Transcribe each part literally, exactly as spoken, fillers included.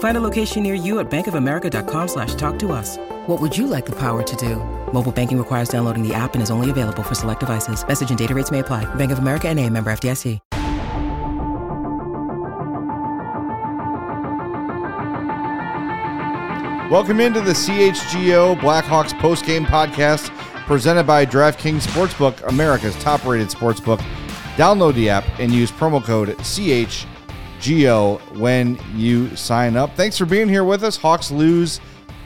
Find a location near you at bankofamerica.com slash talk to us. What would you like the power to do? Mobile banking requires downloading the app and is only available for select devices. Message and data rates may apply. Bank of America N A, member F D I C. Welcome into the C H G O Blackhawks postgame podcast presented by DraftKings Sportsbook, America's top-rated sportsbook. Download the app and use promo code C H G O when you sign up. Thanks for being here with us. Hawks lose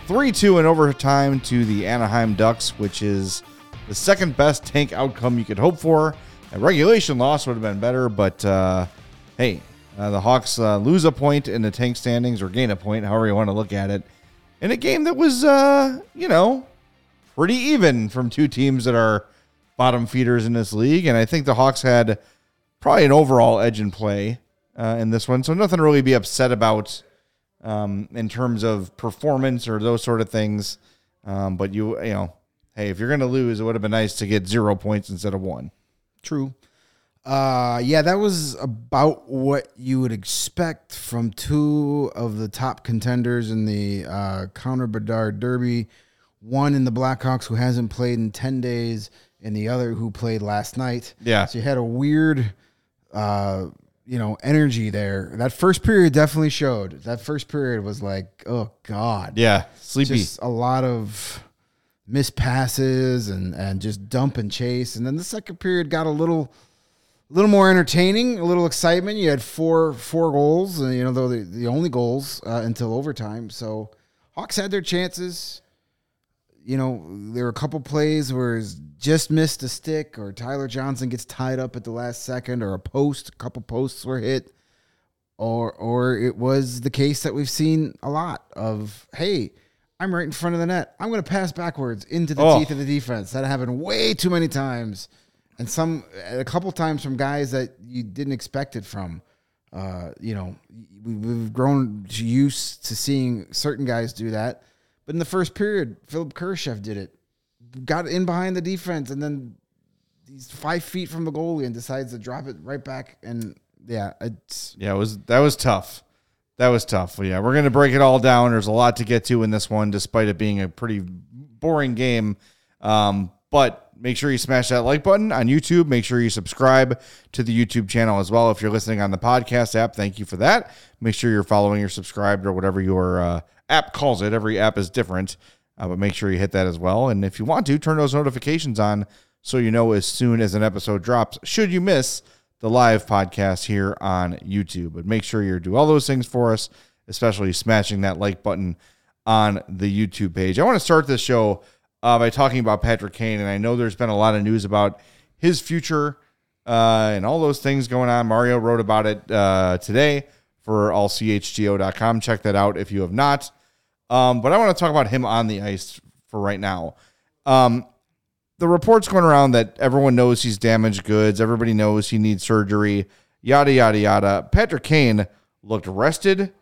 three two in overtime to the Anaheim Ducks, which is the second best tank outcome you could hope for. A regulation loss would have been better, but uh, hey, uh, the Hawks uh, lose a point in the tank standings, or gain a point, however you want to look at it, in a game that was, uh, you know, pretty even from two teams that are bottom feeders in this league. And I think the Hawks had probably an overall edge in play uh, in this one, so nothing to really be upset about Um, in terms of performance or those sort of things. Um, but, you you know, hey, if you're going to lose, it would have been nice to get zero points instead of one. True. Uh, yeah, that was about what you would expect from two of the top contenders in the uh, Connor Bedard Derby, one in the Blackhawks who hasn't played in ten days and the other who played last night. Yeah. So you had a weird uh you know, energy there. That first period definitely showed. That first period was like, oh God. Yeah. Sleepy. Just a lot of missed passes and, and just dump and chase. And then the second period got a little, a little more entertaining, a little excitement. You had four, four goals, you know, though the, the only goals uh, until overtime. So Hawks had their chances. You know, there were a couple plays where it's just missed a stick, or Tyler Johnson gets tied up at the last second, or a post, a couple posts were hit, or or it was the case that we've seen a lot of, hey, I'm right in front of the net, I'm going to pass backwards into the oh. teeth of the defense. That happened way too many times, and some a couple times from guys that you didn't expect it from. Uh, you know, we've grown used to seeing certain guys do that. But in the first period, Philip Kershev did it. Got in behind the defense, and then he's five feet from the goalie and decides to drop it right back. And, yeah, it's... Yeah, it was that was tough. That was tough. Well, yeah, we're going to break it all down. There's a lot to get to in this one, despite it being a pretty boring game. Um, but make sure you smash that like button on YouTube. Make sure you subscribe to the YouTube channel as well. If you're listening on the podcast app, thank you for that. Make sure you're following or subscribed or whatever your... Uh, app calls it. Every app is different, uh, but make sure you hit that as well. And if you want to, turn those notifications on so you know as soon as an episode drops, should you miss the live podcast here on YouTube. But make sure you do all those things for us, especially smashing that like button on the YouTube page. I want to start this show uh, by talking about Patrick Kane, and I know there's been a lot of news about his future uh, and all those things going on. Mario wrote about it uh, today for all c h g o dot com. Check that out if you have not. Um, but I want to talk about him on the ice for right now. Um, the report's going around that everyone knows he's damaged goods. Everybody knows he needs surgery, yada, yada, yada. Patrick Kane looked rested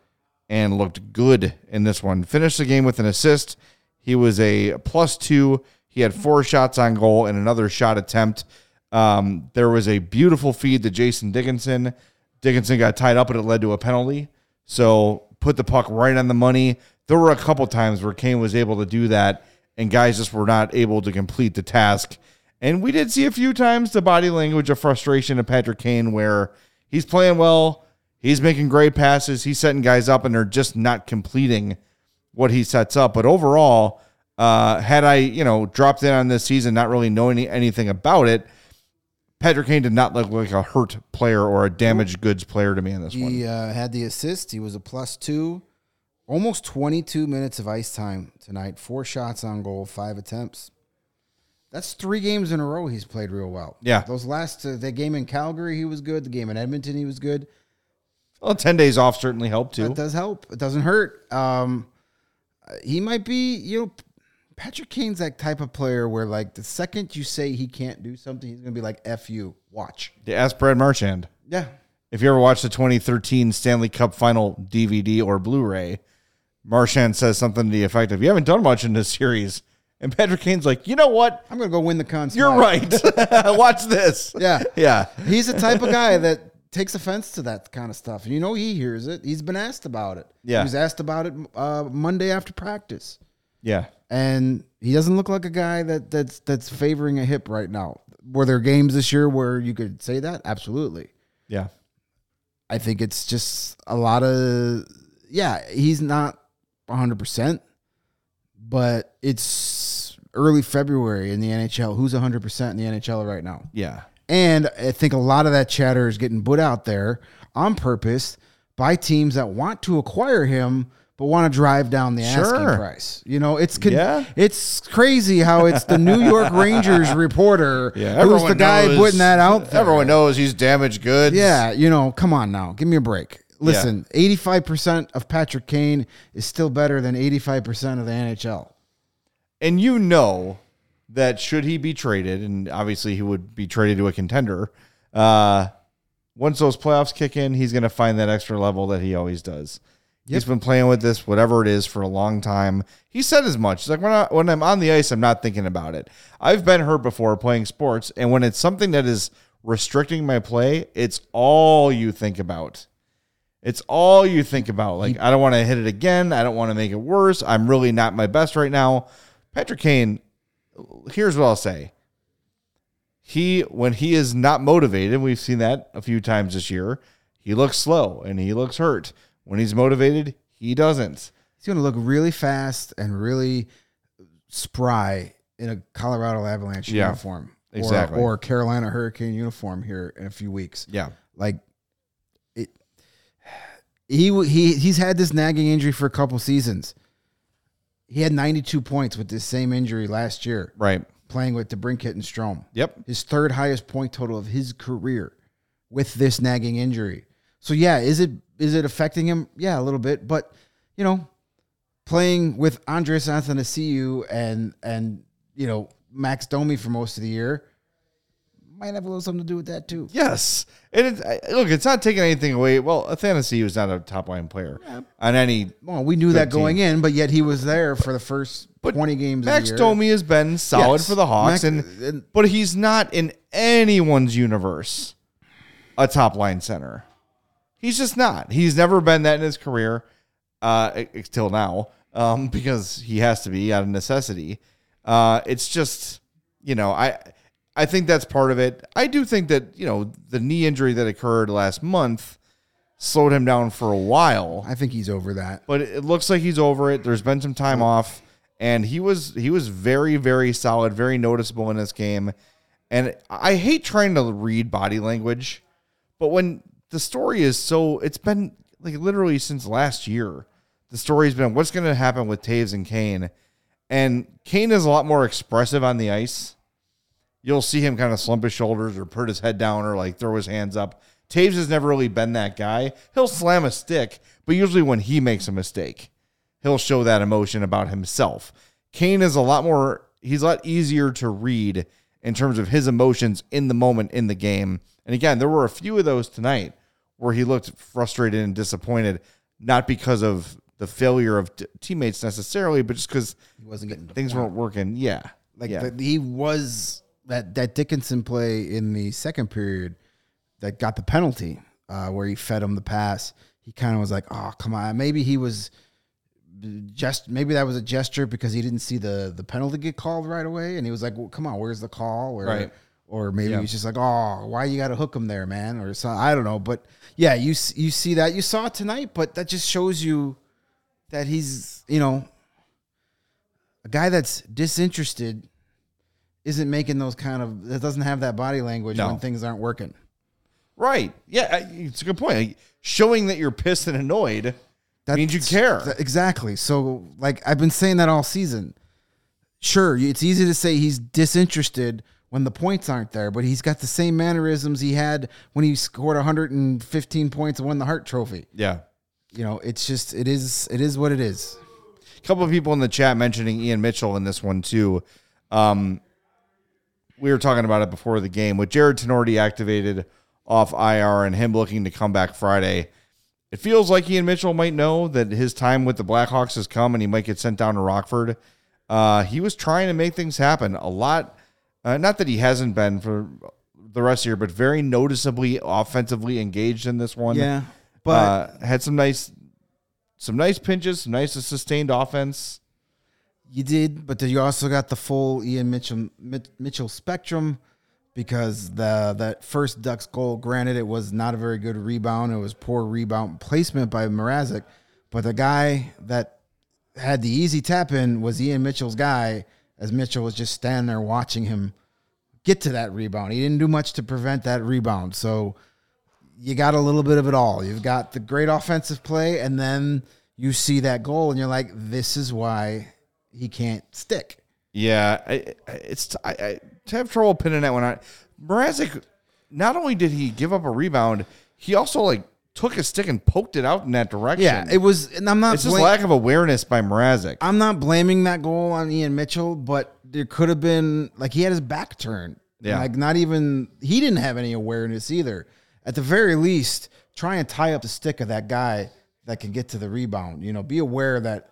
and looked good in this one. Finished the game with an assist. He was a plus two. He had four shots on goal and another shot attempt. Um, there was a beautiful feed to Jason Dickinson. Dickinson got tied up, and it led to a penalty. So put the puck right on the money. There were a couple times where Kane was able to do that, and guys just were not able to complete the task. And we did see a few times the body language of frustration of Patrick Kane, where he's playing well, he's making great passes, he's setting guys up, and they're just not completing what he sets up. But overall, uh, had I, you know, dropped in on this season not really knowing anything about it, Patrick Kane did not look like a hurt player or a damaged goods player to me in this he, one. He uh, had the assist. He was a plus two. Almost twenty-two minutes of ice time tonight. Four shots on goal, five attempts. That's three games in a row he's played real well. Yeah. Those last, uh, the game in Calgary, he was good. The game in Edmonton, he was good. Well, ten days off certainly helped, too. That does help. It doesn't hurt. Um, he might be, you know, Patrick Kane's that type of player where, like, the second you say he can't do something, he's going to be like, F you, watch. Yeah, ask Brad Marchand. Yeah. If you ever watched the twenty thirteen Stanley Cup Final D V D or Blu-ray, Marchand says something to the effect of, you haven't done much in this series. And Patrick Kane's like, you know what? I'm going to go win the contest. You're right. Watch this. Yeah. Yeah. He's the type of guy that takes offense to that kind of stuff. And you know he hears it. He's been asked about it. Yeah. He was asked about it uh, Monday after practice. Yeah. And he doesn't look like a guy that that's that's favoring a hip right now. Were there games this year where you could say that? Absolutely. Yeah. I think it's just a lot of, yeah, he's not one hundred percent, but it's early February in the N H L. Who's one hundred percent in the N H L right now? Yeah. And I think a lot of that chatter is getting put out there on purpose by teams that want to acquire him but want to drive down the asking sure. price. You know, it's con- yeah. it's crazy how it's the New York Rangers reporter yeah, who's the guy knows, putting that out there. Everyone knows he's damaged goods. Yeah, you know, come on now. Give me a break. Listen, yeah. eighty-five percent of Patrick Kane is still better than eighty-five percent of the N H L. And you know that should he be traded, and obviously he would be traded to a contender, uh, once those playoffs kick in, he's going to find that extra level that he always does. Yep. He's been playing with this, whatever it is, for a long time. He said as much. He's like, when, I, when I'm on the ice, I'm not thinking about it. I've been hurt before playing sports, and when it's something that is restricting my play, it's all you think about. It's all you think about. Like, I don't want to hit it again. I don't want to make it worse. I'm really not my best right now. Patrick Kane, here's what I'll say. He, when he is not motivated, we've seen that a few times this year, he looks slow and he looks hurt. When he's motivated, he doesn't. He's going to look really fast and really spry in a Colorado Avalanche yeah, uniform. Exactly. Or, or Carolina Hurricane uniform here in a few weeks. Yeah. Like, He he he's had this nagging injury for a couple seasons. He had ninety-two points with this same injury last year. Right. Playing with DeBrincat and Strome. Yep. His third highest point total of his career with this nagging injury. So yeah, is it is it affecting him? Yeah, a little bit, but you know, playing with Andreas Athanasiou and and you know, Max Domi for most of the year might have a little something to do with that too. Yes, and it's, look, it's not taking anything away. Well, Athanasiou was not a top line player yeah. on any. Well, we knew that going team. in, but yet he was there for the first but twenty games. Max of the year. Domi has been solid yes. for the Hawks, Max, and, and but he's not in anyone's universe a top line center. He's just not. He's never been that in his career uh, till now, um, because he has to be out of necessity. Uh, it's just you know I. I think that's part of it. I do think that, you know, the knee injury that occurred last month slowed him down for a while. I think he's over that. But it looks like he's over it. There's been some time off, and he was he was very, very solid, very noticeable in this game. And I hate trying to read body language, but when the story is so, it's been like literally since last year, the story's been what's going to happen with Toews and Kane. And Kane is a lot more expressive on the ice. You'll see him kind of slump his shoulders or put his head down or like throw his hands up. Toews has never really been that guy. He'll slam a stick, but usually when he makes a mistake, he'll show that emotion about himself. Kane is a lot more, he's a lot easier to read in terms of his emotions in the moment in the game. And again, there were a few of those tonight where he looked frustrated and disappointed, not because of the failure of t- teammates necessarily, but just because he wasn't getting things point. weren't working. Yeah. Like yeah. The, he was... That that Dickinson play in the second period that got the penalty uh, where he fed him the pass, he kind of was like, oh, come on. Maybe he was just, maybe that was a gesture because he didn't see the, the penalty get called right away. And he was like, well, come on, where's the call? Or, right. or maybe yeah. he's just like, oh, why you got to hook him there, man? Or something. I don't know. But yeah, you, you see that. You saw it tonight, but that just shows you that he's, you know, a guy that's disinterested isn't making those kind of, that doesn't have that body language no. when things aren't working. Right. Yeah, it's a good point. Showing that you're pissed and annoyed That's, means you care. Exactly. So, like, I've been saying that all season. Sure, it's easy to say he's disinterested when the points aren't there, but he's got the same mannerisms he had when he scored one hundred fifteen points and won the Hart Trophy. Yeah. You know, it's just, it is, it is what it is. A couple of people in the chat mentioning Ian Mitchell in this one, too. Um, we were talking about it before the game. With Jared Tenorti activated off I R and him looking to come back Friday, it feels like Ian Mitchell might know that his time with the Blackhawks has come and he might get sent down to Rockford. Uh, he was trying to make things happen a lot. Uh, not that he hasn't been for the rest of the year, but very noticeably offensively engaged in this one. Yeah, but uh, had some nice, some nice pinches, some nice sustained offense. You did, but you also got the full Ian Mitchell Mitchell spectrum because the that first Ducks goal, granted, it was not a very good rebound. It was poor rebound placement by Mrázek, but the guy that had the easy tap in was Ian Mitchell's guy. As Mitchell was just standing there watching him get to that rebound. He didn't do much to prevent that rebound. So you got a little bit of it all. You've got the great offensive play, and then you see that goal, and you're like, this is why he can't stick. Yeah, I, it's I, I have trouble pinning that one out. Mrázek, not only did he give up a rebound, he also, like, took a stick and poked it out in that direction. Yeah, it was, and I'm not. It's just blam- lack of awareness by Mrázek. I'm not blaming that goal on Ian Mitchell, but there could have been, like, he had his back turned. Yeah. Like, not even, he didn't have any awareness either. At the very least, try and tie up the stick of that guy that can get to the rebound. You know, be aware that,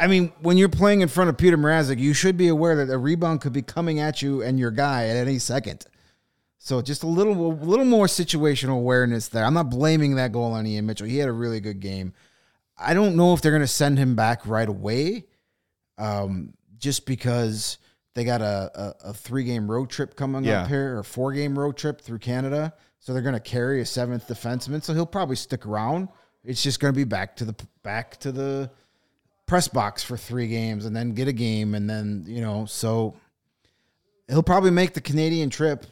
I mean, when you're playing in front of Peter Mrázek, you should be aware that a rebound could be coming at you and your guy at any second. So just a little a little more situational awareness there. I'm not blaming that goal on Ian Mitchell. He had a really good game. I don't know if they're going to send him back right away um, just because they got a, a, a three-game road trip coming yeah. up here, or four-game road trip through Canada. So they're going to carry a seventh defenseman. So he'll probably stick around. It's just going to be back to the back to the press box for three games and then get a game. And then, you know, so he'll probably make the Canadian trip.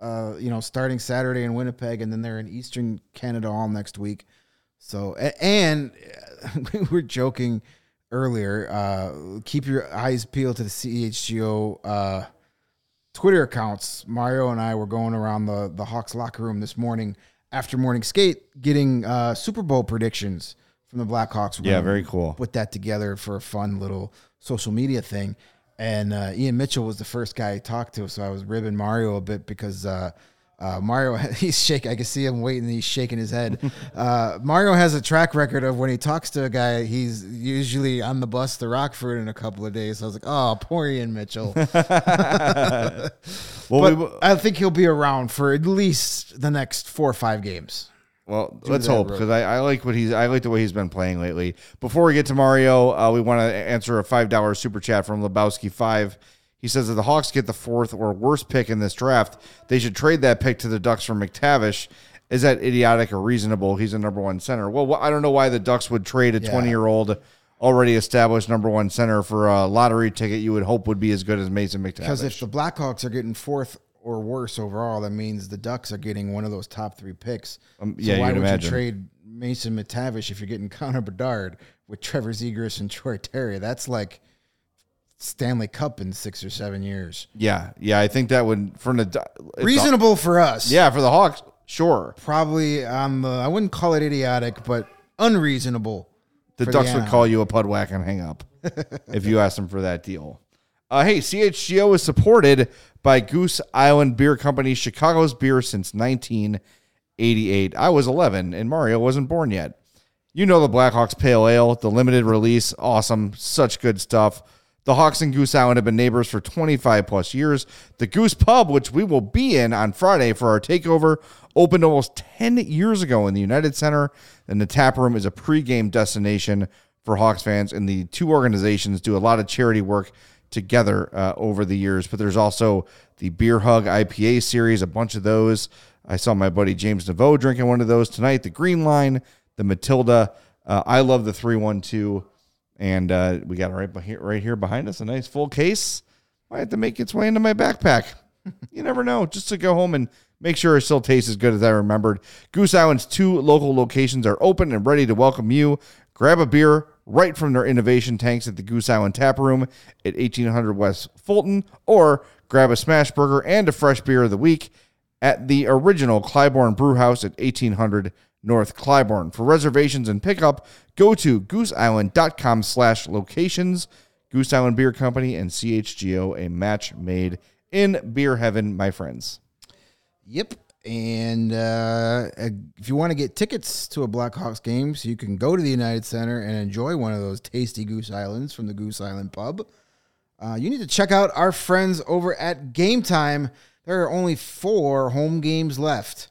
Uh, you know, starting Saturday in Winnipeg, and then they're in Eastern Canada all next week. So, and, and we were joking earlier. Uh, keep your eyes peeled to the C H G O uh, Twitter accounts. Mario and I were going around the the Hawks locker room this morning after morning skate, getting uh, Super Bowl predictions from the Blackhawks. We're yeah, very cool. Put that together for a fun little social media thing. And uh, Ian Mitchell was the first guy I talked to, so I was ribbing Mario a bit because uh, uh, Mario, he's shaking. I can see him waiting. He's shaking his head. uh, Mario has a track record of when he talks to a guy, he's usually on the bus to Rockford in a couple of days. So I was like, oh, poor Ian Mitchell. well, but we, I think he'll be around for at least the next four or five games. Well, let's hope, because I, I like what he's. I like the way he's been playing lately. Before we get to Mario, uh, we want to answer a five dollar super chat from Lebowski five. He says, if the Hawks get the fourth or worst pick in this draft, they should trade that pick to the Ducks for McTavish. Is that idiotic or reasonable? He's a number one center. Well, I don't know why the Ducks would trade a twenty-year-old, yeah. already established number one center for a lottery ticket you would hope would be as good as Mason McTavish. Because if the Blackhawks are getting fourth or worse overall, that means the Ducks are getting one of those top three picks. Um, yeah, so why would imagine. you trade Mason McTavish if you're getting Connor Bedard with Trevor Zegras and Troy Terry? That's like Stanley Cup in six or seven years. Yeah, yeah, I think that would for an reasonable for us. Yeah, for the Hawks, sure. Probably, um, uh, I wouldn't call it idiotic, but unreasonable. The Ducks the would call you a pudwack and hang up if you asked them for that deal. Uh, hey, C H G O is supported by Goose Island Beer Company, Chicago's beer since nineteen eighty-eight. I was eleven, and Mario wasn't born yet. You know the Blackhawks Pale Ale, the limited release, awesome, such good stuff. The Hawks and Goose Island have been neighbors for twenty-five plus years. The Goose Pub, which we will be in on Friday for our takeover, opened almost ten years ago in the United Center, and the tap room is a pregame destination for Hawks fans, and the two organizations do a lot of charity work together uh, over the years. But there's also the Beer Hug I P A series, a bunch of those. I saw my buddy James Naveau drinking one of those tonight. The Green Line, the Matilda. Uh, I love the three one two. And uh, we got it right, be- right here behind us, a nice full case. might have to make its way into my backpack. You never know, just to go home and make sure it still tastes as good as I remembered. Goose Island's two local locations are open and ready to welcome you. Grab a beer right from their innovation tanks at the Goose Island Tap Room at eighteen hundred West Fulton, or grab a smash burger and a fresh beer of the week at the original Clybourne Brewhouse at eighteen hundred North Clybourne. For reservations and pickup, go to gooseisland.com slash locations. Goose Island Beer Company and C H G O, a match made in beer heaven, my friends. Yep. And uh, if you want to get tickets to a Blackhawks game, so you can go to the United Center and enjoy one of those tasty Goose Islands from the Goose Island Pub, uh, you need to check out our friends over at Game Time. There are only four home games left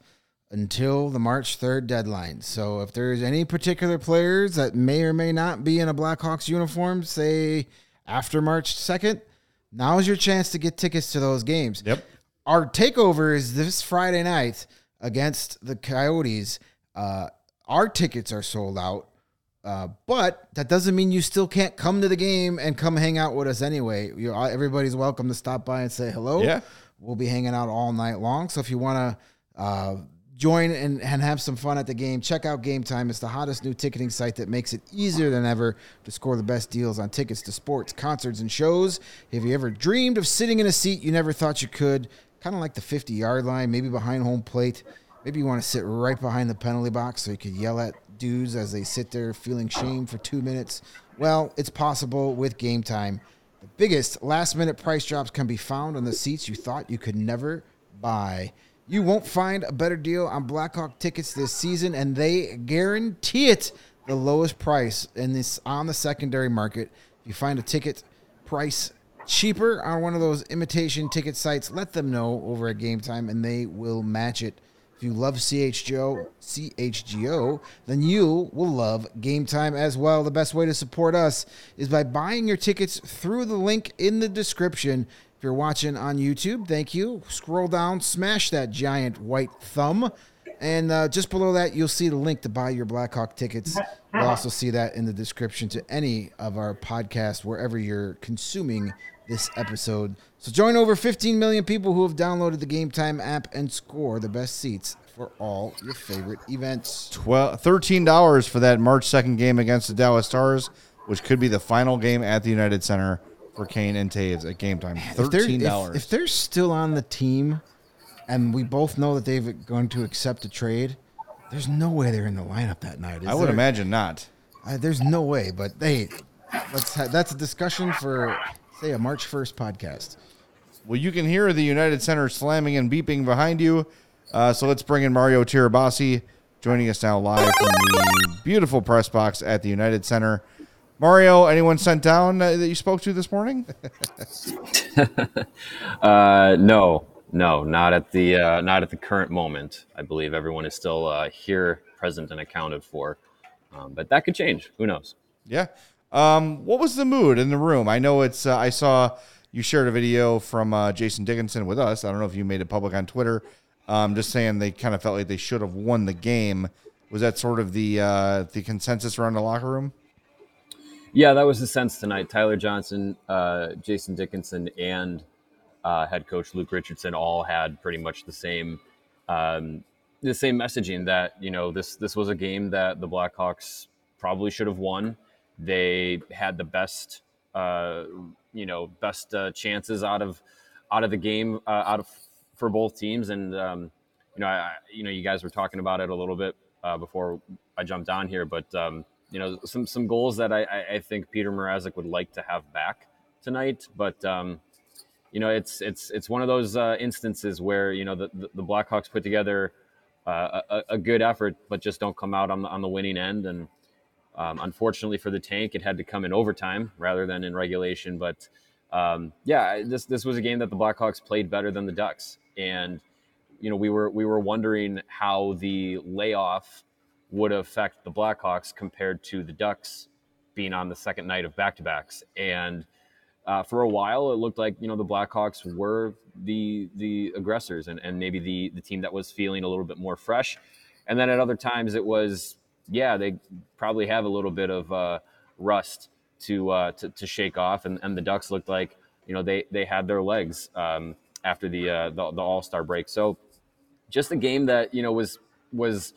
until the March third deadline. So if there's any particular players that may or may not be in a Blackhawks uniform, say after March second, now's your chance to get tickets to those games. Yep. Our takeover is this Friday night against the Coyotes. Uh, our tickets are sold out, uh, but that doesn't mean you still can't come to the game and come hang out with us anyway. You're, everybody's welcome to stop by and say hello. Yeah. We'll be hanging out all night long. So if you want to uh, join and, and have some fun at the game, check out Game Time. It's the hottest new ticketing site that makes it easier than ever to score the best deals on tickets to sports, concerts, and shows. If you ever dreamed of sitting in a seat you never thought you could, kind of like the fifty-yard line, maybe behind home plate. Maybe you want to sit right behind the penalty box so you can yell at dudes as they sit there feeling shame for two minutes. Well, it's possible with Game Time. The biggest last-minute price drops can be found on the seats you thought you could never buy. You won't find a better deal on Blackhawk tickets this season, and they guarantee it, the lowest price in this on the secondary market. If you find a ticket price cheaper on one of those imitation ticket sites, let them know over at Game Time, and they will match it. If you love C H G O, C H G O, then you will love Game Time as well. The best way to support us is by buying your tickets through the link in the description. If you're watching on YouTube, thank you. Scroll down, smash that giant white thumb, and uh, just below that, you'll see the link to buy your Blackhawk tickets. You'll also see that in the description to any of our podcasts, wherever you're consuming this episode. So join over fifteen million people who have downloaded the Game Time app and score the best seats for all your favorite events. twelve, thirteen dollars for that March second game against the Dallas Stars, which could be the final game at the United Center for Kane and Toews at Game Time. thirteen dollars. If they're, if, if they're still on the team, and we both know that they've going to accept a trade, there's no way they're in the lineup that night. Is I would there? imagine not. Uh, there's no way, but hey, let's ha- that's a discussion for, say, a March first podcast. Well, you can hear the United Center slamming and beeping behind you, uh, so let's bring in Mario Tirabassi, joining us now live from the beautiful press box at the United Center. Mario, anyone sent down uh, that you spoke to this morning? uh, no. No, not at the uh, not at the current moment. I believe everyone is still uh, here, present, and accounted for. Um, but that could change. Who knows? Yeah. Um, what was the mood in the room? I know it's. Uh, I saw you shared a video from uh, Jason Dickinson with us. I don't know if you made it public on Twitter. Um, just saying they kind of felt like they should have won the game. Was that sort of the uh, the consensus around the locker room? Yeah, that was the sense tonight. Tyler Johnson, uh, Jason Dickinson, and Uh, head coach Luke Richardson all had pretty much the same um, the same messaging that, you know, this this was a game that the Blackhawks probably should have won. They had the best uh, you know best uh, chances out of out of the game uh, out of for both teams, and um, you know I, you know you guys were talking about it a little bit uh, before I jumped on here, but um, you know some some goals that I, I think Peter Mrázek would like to have back tonight, but. Um, You know, it's it's it's one of those uh, instances where, you know, the, the Blackhawks put together uh, a, a good effort, but just don't come out on the, on the winning end. And um, unfortunately for the tank, it had to come in overtime rather than in regulation. But, um, yeah, this this was a game that the Blackhawks played better than the Ducks. And, you know, we were we were wondering how the layoff would affect the Blackhawks compared to the Ducks being on the second night of back-to-backs. And Uh, for a while, it looked like, you know, the Blackhawks were the the aggressors and, and maybe the, the team that was feeling a little bit more fresh. And then at other times it was, yeah, they probably have a little bit of uh, rust to, uh, to to shake off. And, and the Ducks looked like, you know, they they had their legs um, after the, uh, the the All-Star break. So just a game that, you know, was was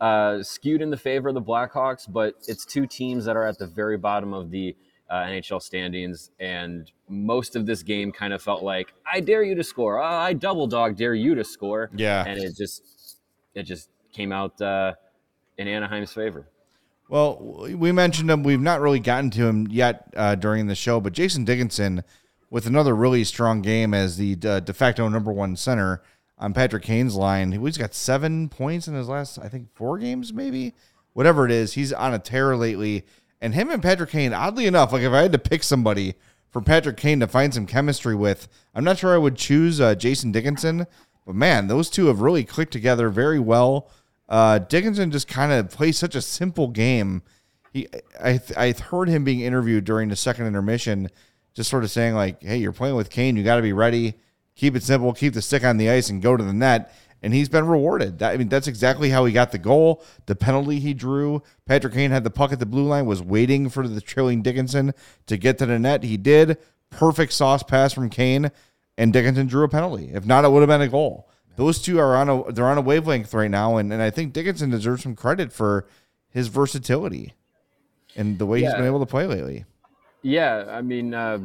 uh, skewed in the favor of the Blackhawks, but it's two teams that are at the very bottom of the uh, N H L standings, and most of this game kind of felt like, I dare you to score. I double dog dare you to score. Yeah. And it just it just came out uh, in Anaheim's favor. Well, we mentioned him. We've not really gotten to him yet uh, during the show, but Jason Dickinson with another really strong game as the uh, de facto number one center on Patrick Kane's line. He's got seven points in his last, I think, four games, maybe? Whatever it is, he's on a tear lately. And him and Patrick Kane, oddly enough, like if I had to pick somebody for Patrick Kane to find some chemistry with, I'm not sure I would choose uh, Jason Dickinson. But, man, those two have really clicked together very well. Uh, Dickinson just kind of plays such a simple game. He, I, I heard him being interviewed during the second intermission, just sort of saying like, "Hey, you're playing with Kane. You got to be ready. Keep it simple. Keep the stick on the ice and go to the net." And he's been rewarded. That, I mean, that's exactly how he got the goal. The penalty he drew. Patrick Kane had the puck at the blue line, was waiting for the trailing Dickinson to get to the net. He did. Perfect sauce pass from Kane, and Dickinson drew a penalty. If not, it would have been a goal. Those two are on a they're on a wavelength right now, and, and I think Dickinson deserves some credit for his versatility and the way yeah. he's been able to play lately. Yeah, I mean, uh,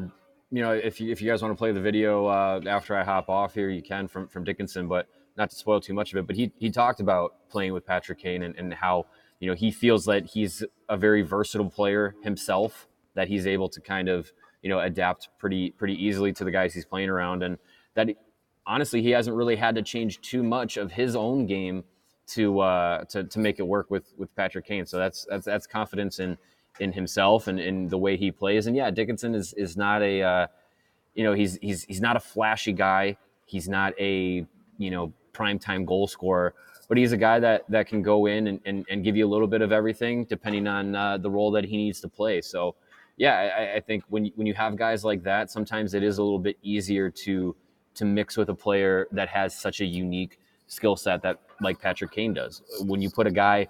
you know, if you if you guys want to play the video uh, after I hop off here, you can from, from Dickinson, but not to spoil too much of it. But he he talked about playing with Patrick Kane and, and how, you know, he feels that he's a very versatile player himself, that he's able to kind of, you know, adapt pretty pretty easily to the guys he's playing around, and that. Honestly, he hasn't really had to change too much of his own game to uh, to, to make it work with, with Patrick Kane. So that's that's that's confidence in in himself and in the way he plays. And yeah, Dickinson is is not a uh, you know he's he's he's not a flashy guy. He's not a you know primetime goal scorer, but he's a guy that, that can go in and, and, and give you a little bit of everything depending on uh, the role that he needs to play. So yeah, I, I think when when you have guys like that, sometimes it is a little bit easier to. to mix with a player that has such a unique skill set that like Patrick Kane does. When you put a guy,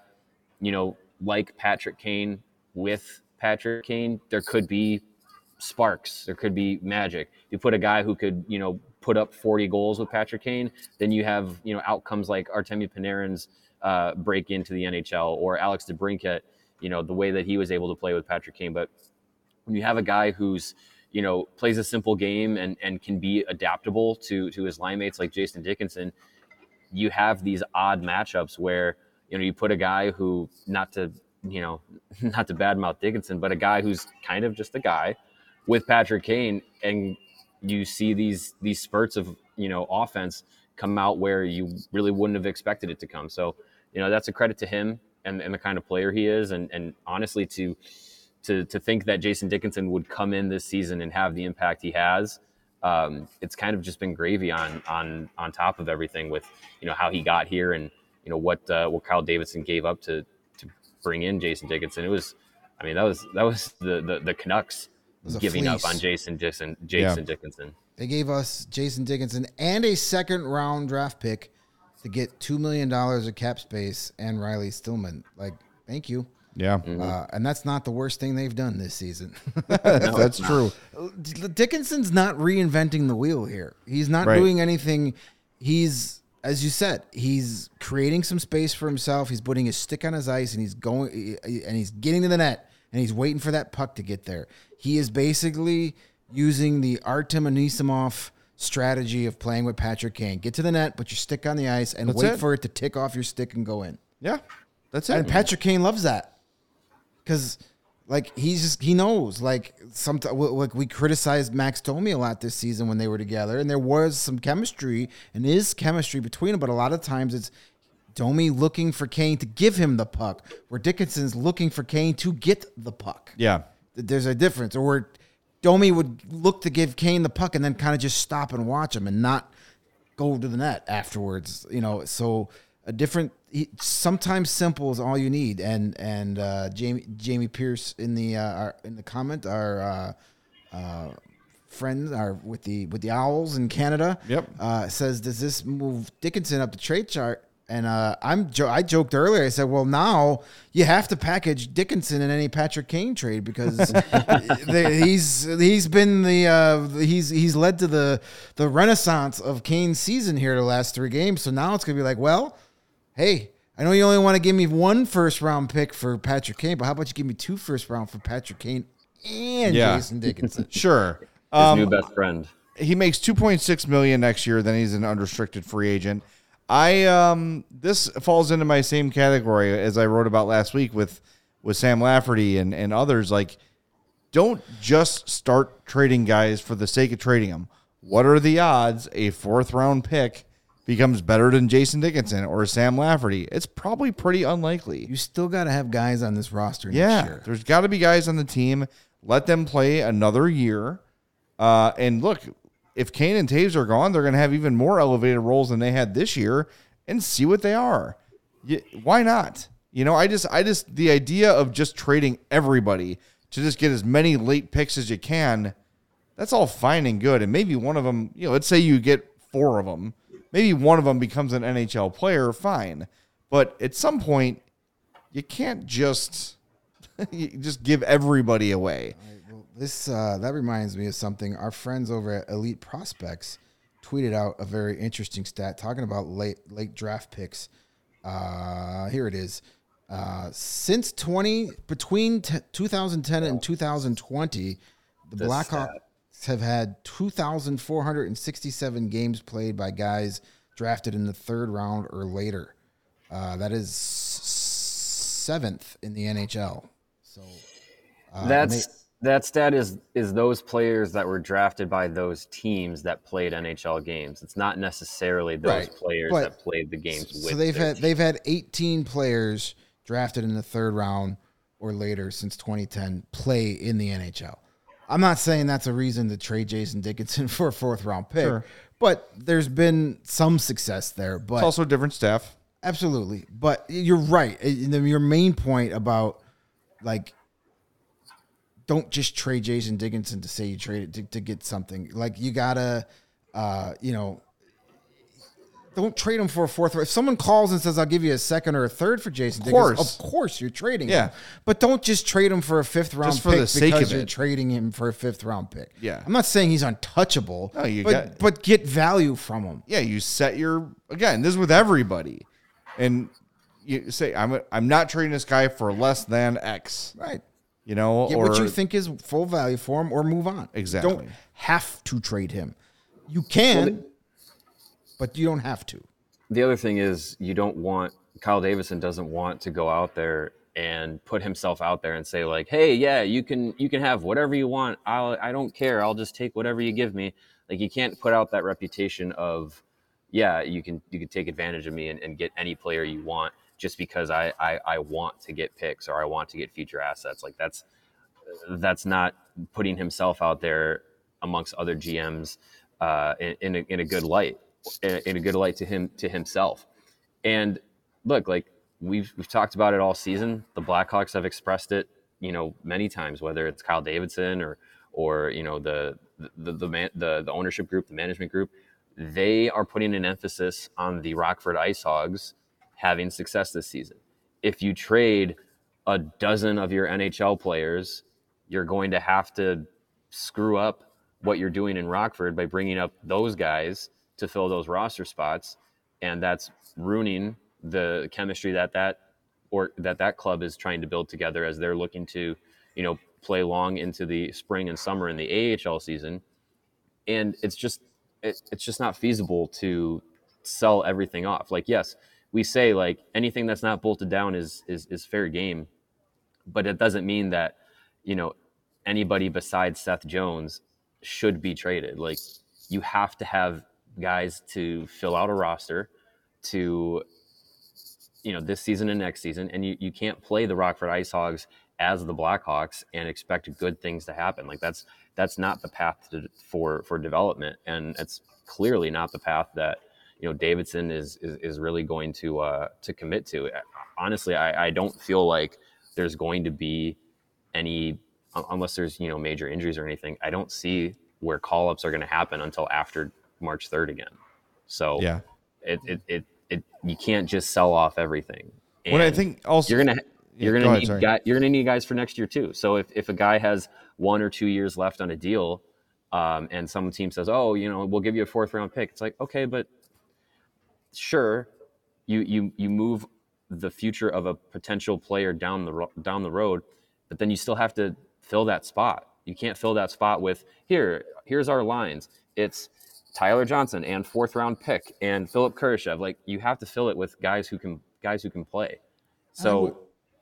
you know, like Patrick Kane with Patrick Kane, there could be sparks. There could be magic. You put a guy who could, you know, put up forty goals with Patrick Kane, then you have, you know, outcomes like Artemi Panarin's uh, break into the N H L or Alex DeBrincat, you know, the way that he was able to play with Patrick Kane. But when you have a guy who's, you know, plays a simple game and, and can be adaptable to to his line mates like Jason Dickinson, you have these odd matchups where, you know, you put a guy who, not to, you know, not to badmouth Dickinson, but a guy who's kind of just a guy with Patrick Kane, and you see these these spurts of, you know, offense come out where you really wouldn't have expected it to come. So, you know, that's a credit to him and, and the kind of player he is, and, and honestly to – To to think that Jason Dickinson would come in this season and have the impact he has, um, it's kind of just been gravy on on on top of everything with, you know, how he got here and, you know, what uh, what Kyle Davidson gave up to to bring in Jason Dickinson. It was, I mean, that was that was the the, the Canucks giving fleece. Up on Jason Jason Jason yeah. Dickinson. They gave us Jason Dickinson and a second round draft pick to get two million dollars of cap space and Riley Stillman. Like, thank you. Yeah, mm-hmm. uh, and that's not the worst thing they've done this season. No, that's true. Dickinson's not reinventing the wheel here. He's not right. doing anything. He's, as you said, he's creating some space for himself. He's putting his stick on his ice, and he's going and he's getting to the net, and he's waiting for that puck to get there. He is basically using the Artem Anisimov strategy of playing with Patrick Kane. Get to the net, put your stick on the ice, and that's wait it. for it to tick off your stick and go in. Yeah, that's it. And Patrick Kane loves that. Because, like, he's just, he knows, like, some, like we criticized Max Domi a lot this season when they were together, and there was some chemistry and is chemistry between them, but a lot of times it's Domi looking for Kane to give him the puck, where Dickinson's looking for Kane to get the puck. Yeah. There's a difference. Or where Domi would look to give Kane the puck and then kind of just stop and watch him and not go to the net afterwards, you know, so... A different, sometimes simple is all you need. And and uh, Jamie Jamie Pierce in the uh, our, in the comment, our uh, uh, friends are with the with the Owls in Canada. Yep, uh, says does this move Dickinson up the trade chart? And uh, I'm jo- I joked earlier. I said, well, now you have to package Dickinson in any Patrick Kane trade because the, he's he's been the uh, he's he's led to the the renaissance of Kane's season here the last three games. So now it's gonna be like, well, hey, I know you only want to give me one first round pick for Patrick Kane, but how about you give me two first round for Patrick Kane and yeah. Jason Dickinson? Sure, his um, new best friend. He makes two point six million dollars next year. Then he's an unrestricted free agent. I um this falls into my same category as I wrote about last week with, with Sam Lafferty and, and others. Like, don't just start trading guys for the sake of trading them. What are the odds a fourth round pick becomes better than Jason Dickinson or Sam Lafferty? It's probably pretty unlikely. You still got to have guys on this roster next yeah, year. There's got to be guys on the team. Let them play another year. Uh, and look, if Kane and Toews are gone, they're going to have even more elevated roles than they had this year, and see what they are. You, why not? You know, I just, I just, the idea of just trading everybody to just get as many late picks as you can, that's all fine and good. And maybe one of them, you know, let's say you get four of them, maybe one of them becomes an N H L player, fine. But at some point, you can't just, you just give everybody away. This uh, that reminds me of something. Our friends over at Elite Prospects tweeted out a very interesting stat talking about late late draft picks. Uh, here it is. Uh, since twenty between t- twenty ten and twenty twenty, the this Blackhawks stat. have had two thousand four hundred sixty-seven games played by guys drafted in the third round or later. Uh, that is seventh in the N H L. So uh, that's. They- That stat is is those players that were drafted by those teams that played N H L games. It's not necessarily those right. players but, that played the games so with. So they've had team. they've had eighteen players drafted in the third round or later since twenty ten play in the N H L. I'm not saying that's a reason to trade Jason Dickinson for a fourth round pick, sure. but there's been some success there. But it's also a different staff. Absolutely, but you're right. Your main point about like. Don't just trade Jason Dickinson to say you traded to, to get something. Like you gotta, uh, you know, don't trade him for a fourth. If someone calls and says, I'll give you a second or a third for Jason Dickinson, of course, of course you're trading yeah. him. But don't just trade him for a fifth round just for pick the sake because of you're it. trading him for a fifth round pick. Yeah. I'm not saying he's untouchable, no, you but, got, but get value from him. Yeah. You set your, again, this is with everybody. And you say, I'm, a, I'm not trading this guy for less than X. Right. You know, get or, what you think is full value for him, or move on. Exactly. You don't have to trade him. You can, but you don't have to. The other thing is, you don't want Kyle Davison doesn't want to go out there and put himself out there and say like, "Hey, yeah, you can you can have whatever you want. I'll I don't care. I'll just take whatever you give me." Like you can't put out that reputation of, "Yeah, you can you can take advantage of me and, and get any player you want." Just because I, I I want to get picks or I want to get future assets. Like that's that's not putting himself out there amongst other G Ms uh, in in a, in a good light, in a, in a good light to him to himself. And look, like we've we've talked about it all season. The Blackhawks have expressed it, you know, many times. Whether it's Kyle Davidson or or you know the the the man, the, the ownership group, the management group, they are putting an emphasis on the Rockford Ice Hogs having success this season. If you trade a dozen of your N H L players, you're going to have to screw up what you're doing in Rockford by bringing up those guys to fill those roster spots, and that's ruining the chemistry that that or that that club is trying to build together as they're looking to, you know, play long into the spring and summer in the A H L season. And it's just it, it's just not feasible to sell everything off. Like, yes, we say like anything that's not bolted down is, is, is fair game, but it doesn't mean that, you know, anybody besides Seth Jones should be traded. Like you have to have guys to fill out a roster to, you know, this season and next season. And you, you can't play the Rockford Ice Hogs as the Blackhawks and expect good things to happen. Like that's, that's not the path to, for, for development. And it's clearly not the path that, you know, Davidson is, is, is really going to uh, to commit to. Honestly, I, I don't feel like there's going to be any, unless there's, you know, major injuries or anything, I don't see where call-ups are going to happen until after March third again. So yeah, it, it, it it, you can't just sell off everything. And what I think also you're gonna you're gonna go need ahead, guy, you're gonna need guys for next year too. So if, if a guy has one or two years left on a deal, um, and some team says, oh, you know, we'll give you a fourth round pick, it's like, okay, but sure, you you you move the future of a potential player down the ro- down the road, but then you still have to fill that spot. You can't fill that spot with here. Here's our lines. It's Tyler Johnson and fourth round pick and Philip Kershev. Like, you have to fill it with guys who can guys who can play. So um,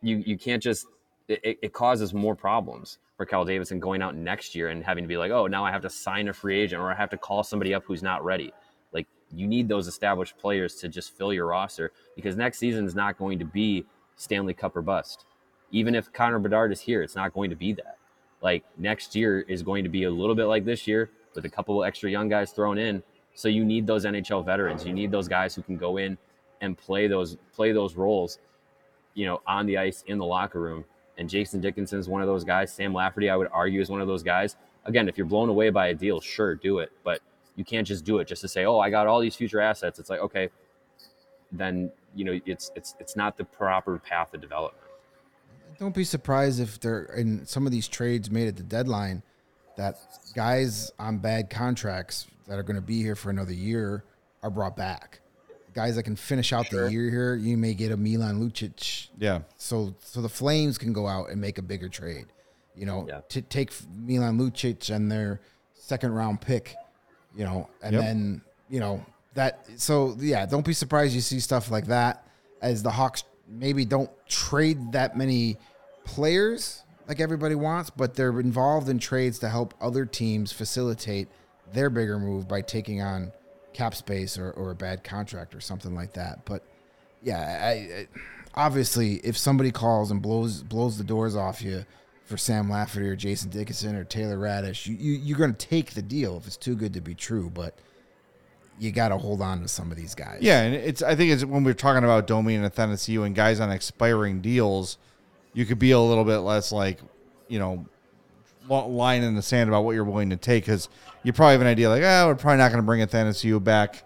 you you can't just it, it causes more problems for Cal Davidson going out next year and having to be like, oh, now I have to sign a free agent or I have to call somebody up who's not ready. Like, you need those established players to just fill your roster, because next season is not going to be Stanley Cup or bust. Even if Connor Bedard is here, it's not going to be that. Like, next year is going to be a little bit like this year with a couple of extra young guys thrown in. So you need those N H L veterans. You need those guys who can go in and play those play those roles, you know, on the ice, in the locker room. And Jason Dickinson is one of those guys. Sam Lafferty, I would argue, is one of those guys. Again, if you're blown away by a deal, sure, do it. But you can't just do it just to say, oh, I got all these future assets. It's like, okay, then, you know, it's it's it's not the proper path of development. Don't be surprised if they're in some of these trades made at the deadline that guys on bad contracts that are going to be here for another year are brought back. Guys that can finish out sure. the year here, you may get a Milan Lucic. Yeah. So so the Flames can go out and make a bigger trade. You know, yeah. to take Milan Lucic and their second round pick, you know, and yep. then, you know, that. So, yeah, don't be surprised you see stuff like that as the Hawks maybe don't trade that many players like everybody wants, but they're involved in trades to help other teams facilitate their bigger move by taking on cap space or, or a bad contract or something like that. But yeah, I, I obviously if somebody calls and blows, blows the doors off you for Sam Lafferty or Jason Dickinson or Taylor Radish, you, you, you're going to take the deal if it's too good to be true, but you got to hold on to some of these guys. Yeah, and it's I think it's when we're talking about Domi and Athanasiou and guys on expiring deals, you could be a little bit less like, you know, line in the sand about what you're willing to take, because you probably have an idea like, oh, we're probably not going to bring Athanasiou back.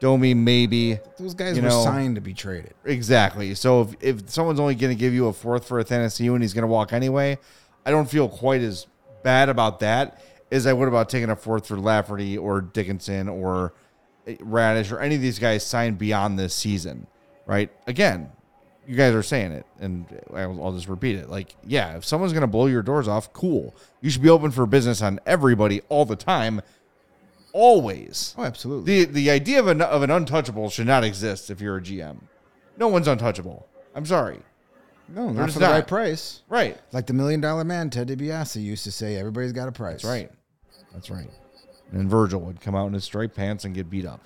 Domi, maybe. Those guys you were know. signed to be traded. Exactly. So if, if someone's only going to give you a fourth for Athanasiou and he's going to walk anyway, I don't feel quite as bad about that as I would about taking a fourth for Lafferty or Dickinson or Radish or any of these guys signed beyond this season, right? Again, you guys are saying it, and I'll just repeat it. Like, yeah, if someone's going to blow your doors off, cool. You should be open for business on everybody all the time, always. Oh, absolutely. The the idea of an, of an untouchable should not exist if you're a G M. No one's untouchable. I'm sorry. No, not for the right price. Right. Like the Million Dollar Man, Ted DiBiase, used to say, everybody's got a price. That's right. That's right. And Virgil would come out in his striped pants and get beat up.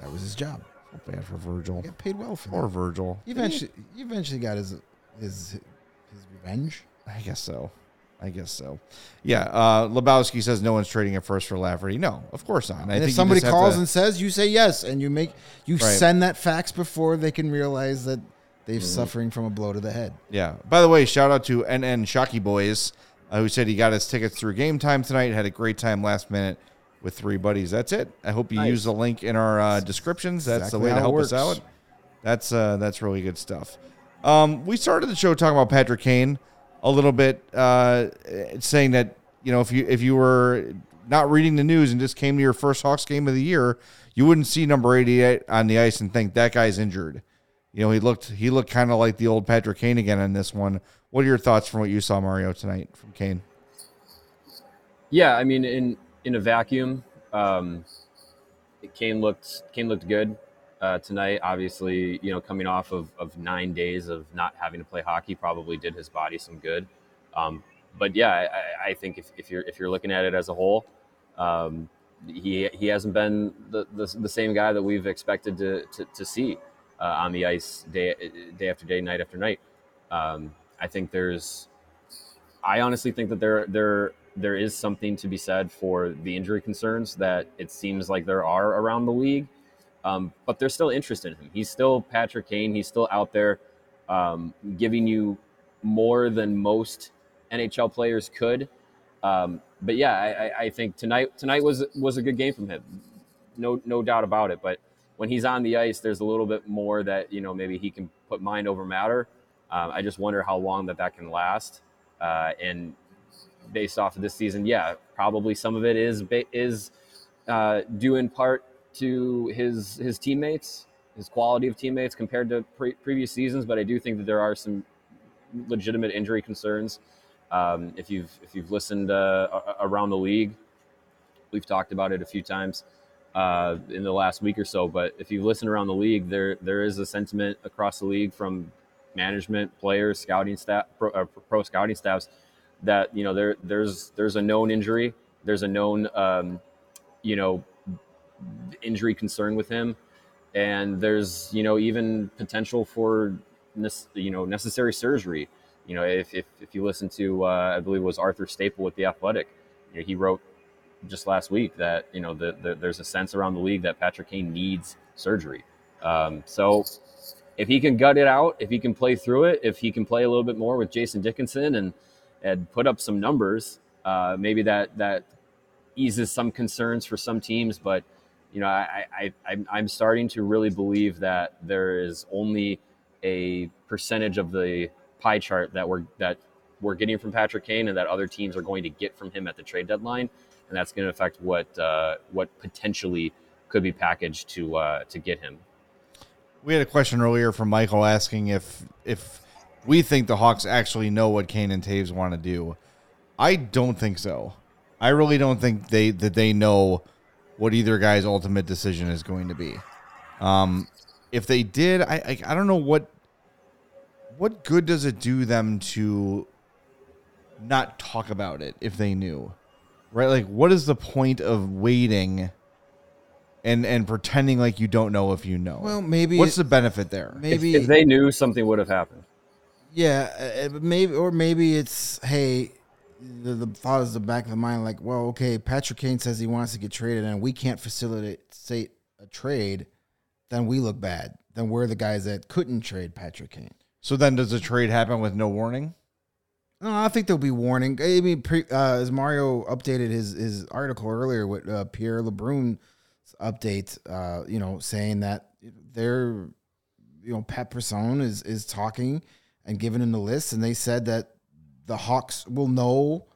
That was his job. Not bad for Virgil. He got paid well for Poor that. Virgil. He eventually, he eventually got his, his his revenge. I guess so. I guess so. Yeah. Uh, Lebowski says no one's trading at first for Lafferty. No, of course not. And I and think if somebody calls to, and says, you say yes, and you make you right. send that fax before they can realize that they're mm-hmm. suffering from a blow to the head. Yeah. By the way, shout out to N N Shocky Boys, Uh, who said he got his tickets through Game Time tonight, had a great time last minute with three buddies. That's it. I hope you nice. use the link in our uh, descriptions. That's exactly the way to help works. us out. That's uh, that's really good stuff. Um, we started the show talking about Patrick Kane a little bit, uh, saying that, you know, if you if you were not reading the news and just came to your first Hawks game of the year, you wouldn't see number eighty-eight on the ice and think that guy's injured. You know, he looked he looked kind of like the old Patrick Kane again in this one. What are your thoughts from what you saw, Mario, tonight from Kane? Yeah, I mean, in in a vacuum, um, Kane looked Kane looked good uh, tonight. Obviously, you know, coming off of, of nine days of not having to play hockey probably did his body some good. Um, but yeah, I, I think if, if you're if you're looking at it as a whole, um, he he hasn't been the, the the same guy that we've expected to to, to see. Uh, on the ice day day after day, night after night. Um, I think there's, I honestly think that there there there is something to be said for the injury concerns that it seems like there are around the league, um, but there's still interest in him. He's still Patrick Kane. He's still out there um, giving you more than most N H L players could. Um, but yeah, I, I think tonight tonight was was a good game from him. No no doubt about it, but when he's on the ice, there's a little bit more that, you know, maybe he can put mind over matter. Um, I just wonder how long that that can last. Uh, and based off of this season, yeah, probably some of it is is uh, due in part to his his teammates, his quality of teammates compared to pre- previous seasons. But I do think that there are some legitimate injury concerns. Um, if you've if you've listened uh, around the league, we've talked about it a few times uh, in the last week or so. But if you've listened around the league, there there is a sentiment across the league from management, players, scouting staff, pro, uh, pro scouting staffs, that, you know, there there's there's a known injury, there's a known um, you know injury concern with him, and there's, you know, even potential for you know necessary surgery. You know, if if, if you listen to uh, I believe it was Arthur Staple with The Athletic, you know, he wrote just last week that, you know, the, the, there's a sense around the league that Patrick Kane needs surgery. Um, so. If he can gut it out, if he can play through it, if he can play a little bit more with Jason Dickinson and and put up some numbers, uh, maybe that that eases some concerns for some teams. But, you know, I, I, I'm I'm starting to really believe that there is only a percentage of the pie chart that we're that we're getting from Patrick Kane, and that other teams are going to get from him at the trade deadline, and that's going to affect what uh, what potentially could be packaged to uh, to get him. We had a question earlier from Michael asking if if we think the Hawks actually know what Kane and Toews want to do. I don't think so. I really don't think they that they know what either guy's ultimate decision is going to be. Um, if they did, I, I I don't know what what good does it do them to not talk about it if they knew, right? Like, what is the point of waiting? And and pretending like you don't know if you know. Well, maybe what's the benefit there? Maybe if, if they knew, something would have happened. Yeah, maybe or maybe it's hey, the, the thought is the back of the mind like, well, okay, Patrick Kane says he wants to get traded, and we can't facilitate say, a trade, then we look bad. Then we're the guys that couldn't trade Patrick Kane. So then, does the trade happen with no warning? No, I think there'll be warning. I mean, pre, uh, as Mario updated his his article earlier with uh, Pierre LeBrun. Update, uh, you know, saying that they're, you know, Pat Brisson is is talking and giving him the list, and they said that the Hawks will know,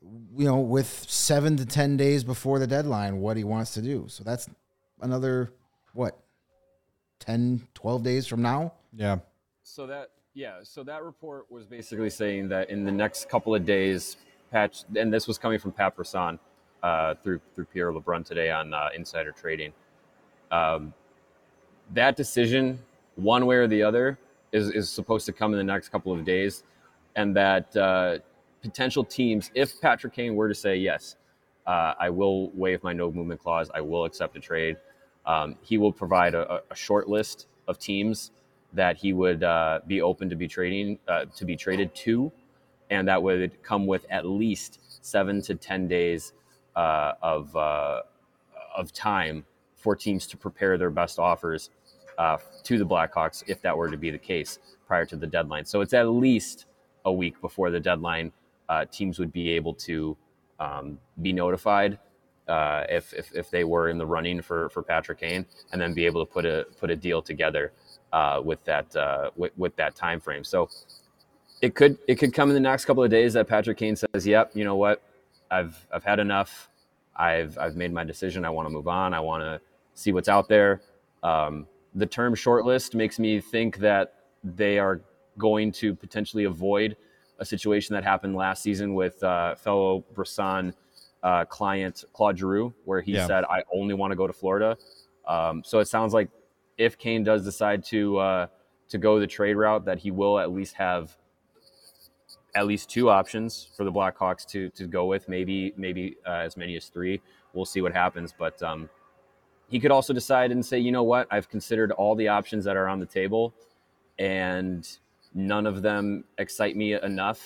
you know, with seven to ten days before the deadline what he wants to do. So that's another, what, ten, twelve days from now? Yeah. So that, yeah, so that report was basically saying that in the next couple of days, Pat, and this was coming from Pat Brisson, Uh, through through Pierre LeBrun today on uh, Insider Trading. Um, that decision, one way or the other, is, is supposed to come in the next couple of days, and that uh, potential teams, if Patrick Kane were to say, yes, uh, I will waive my no movement clause, I will accept a trade, um, he will provide a, a short list of teams that he would uh, be open to be trading uh, to be traded to, and that would come with at least seven to ten days Uh, of uh, of time for teams to prepare their best offers uh, to the Blackhawks, if that were to be the case, prior to the deadline. So it's at least a week before the deadline. Uh, teams would be able to um, be notified uh, if, if if they were in the running for, for Patrick Kane, and then be able to put a put a deal together uh, with that uh, with, with that time frame. So it could it could come in the next couple of days that Patrick Kane says, "Yep, you know what? I've I've had enough. I've I've made my decision. I want to move on. I want to see what's out there." Um, the term shortlist makes me think that they are going to potentially avoid a situation that happened last season with uh, fellow Brisson uh, client Claude Giroux, where he yeah. said, "I only want to go to Florida." Um, so it sounds like if Kane does decide to uh, to go the trade route, that he will at least have at least two options for the Blackhawks to, to go with, maybe maybe uh, as many as three. We'll see what happens. But um, he could also decide and say, you know what, I've considered all the options that are on the table, and none of them excite me enough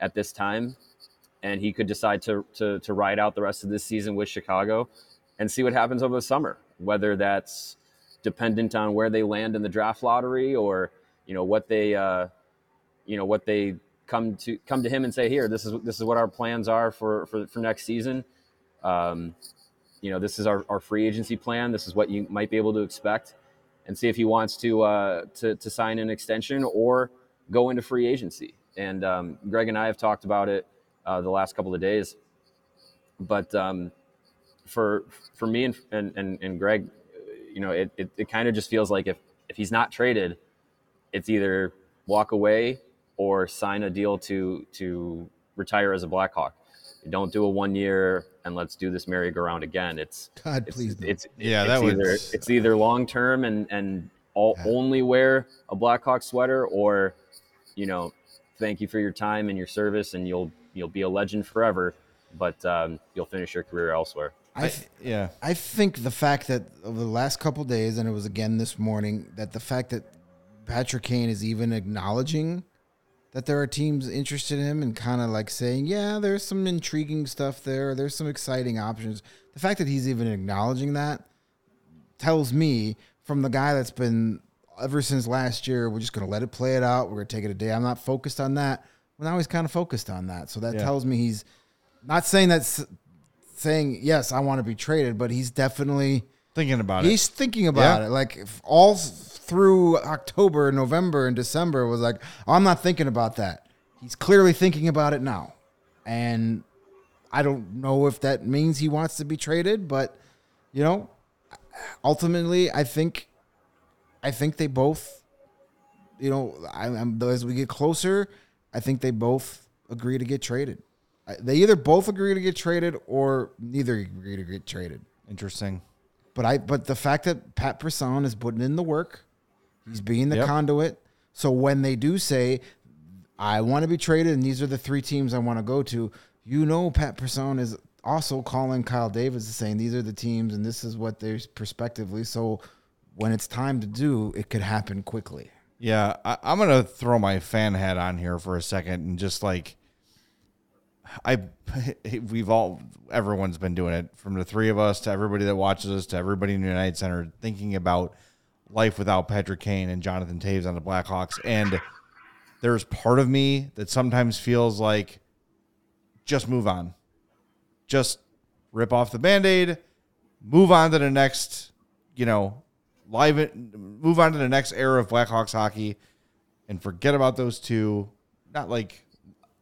at this time. And he could decide to to, to ride out the rest of this season with Chicago and see what happens over the summer, whether that's dependent on where they land in the draft lottery or, you know, what they, uh, you know, what they, come to come to him and say, here, this is this is what our plans are for for, for next season. Um, you know, this is our, our free agency plan. This is what you might be able to expect, and see if he wants to uh, to, to sign an extension or go into free agency. And um, Greg and I have talked about it uh, the last couple of days. But um, for for me and and, and Greg, you know, it, it, it kind of just feels like if, if he's not traded, it's either walk away or sign a deal to to retire as a Blackhawk. Don't do a one year and let's do this merry-go-round again. It's God, it's, please. It's, it's yeah, it's that either, was. It's either long term and and all, yeah. only wear a Blackhawk sweater, or you know, thank you for your time and your service, and you'll you'll be a legend forever, but um, you'll finish your career elsewhere. I th- yeah, I think the fact that over the last couple of days, and it was again this morning, that the fact that Patrick Kane is even acknowledging that there are teams interested in him and kind of like saying, yeah, there's some intriguing stuff there. There's some exciting options. The fact that he's even acknowledging that tells me, from the guy that's been ever since last year, we're just going to let it play it out. We're going to take it a day. I'm not focused on that. Well, now he's kind of focused on that. So that yeah. tells me he's not saying that's saying, yes, I want to be traded, but he's definitely thinking about he's it. He's thinking about yeah. it. Like if all through October, November, and December was like, oh, I'm not thinking about that. He's clearly thinking about it now. And I don't know if that means he wants to be traded, but you know, ultimately I think, I think they both, you know, I, I'm, as we get closer, I think they both agree to get traded. They either both agree to get traded or neither agree to get traded. Interesting. But I, but the fact that Pat Brisson is putting in the work, he's being the yep. conduit. So when they do say, I want to be traded and these are the three teams I want to go to, you know, Pat Brisson is also calling Kyle Davis and saying, these are the teams and this is what they're prospectively. So when it's time to do, it could happen quickly. Yeah. I, I'm going to throw my fan hat on here for a second and just like, I, we've all, everyone's been doing it, from the three of us to everybody that watches us to everybody in the United Center, thinking about life without Patrick Kane and Jonathan Toews on the Blackhawks. And there's part of me that sometimes feels like just move on, just rip off the Band-Aid, move on to the next, you know, live, move on to the next era of Blackhawks hockey and forget about those two. Not like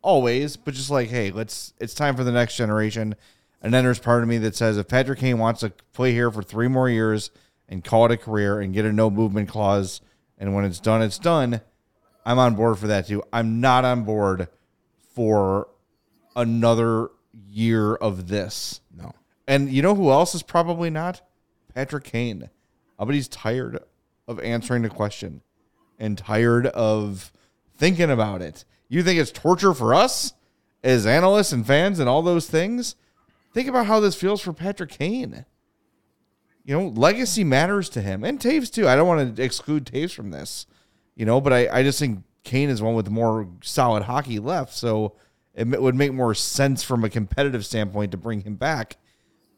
always, but just like, hey, let's, it's time for the next generation. And then there's part of me that says, if Patrick Kane wants to play here for three more years and call it a career and get a no movement clause, and when it's done, it's done, I'm on board for that too. I'm not on board for another year of this. No. And you know who else is probably not? Patrick Kane. I bet he's tired of answering the question and tired of thinking about it. You think it's torture for us as analysts and fans and all those things? Think about how this feels for Patrick Kane. You know, legacy matters to him. And Toews, too. I don't want to exclude Toews from this, you know, but I, I just think Kane is one with more solid hockey left, so it would make more sense from a competitive standpoint to bring him back.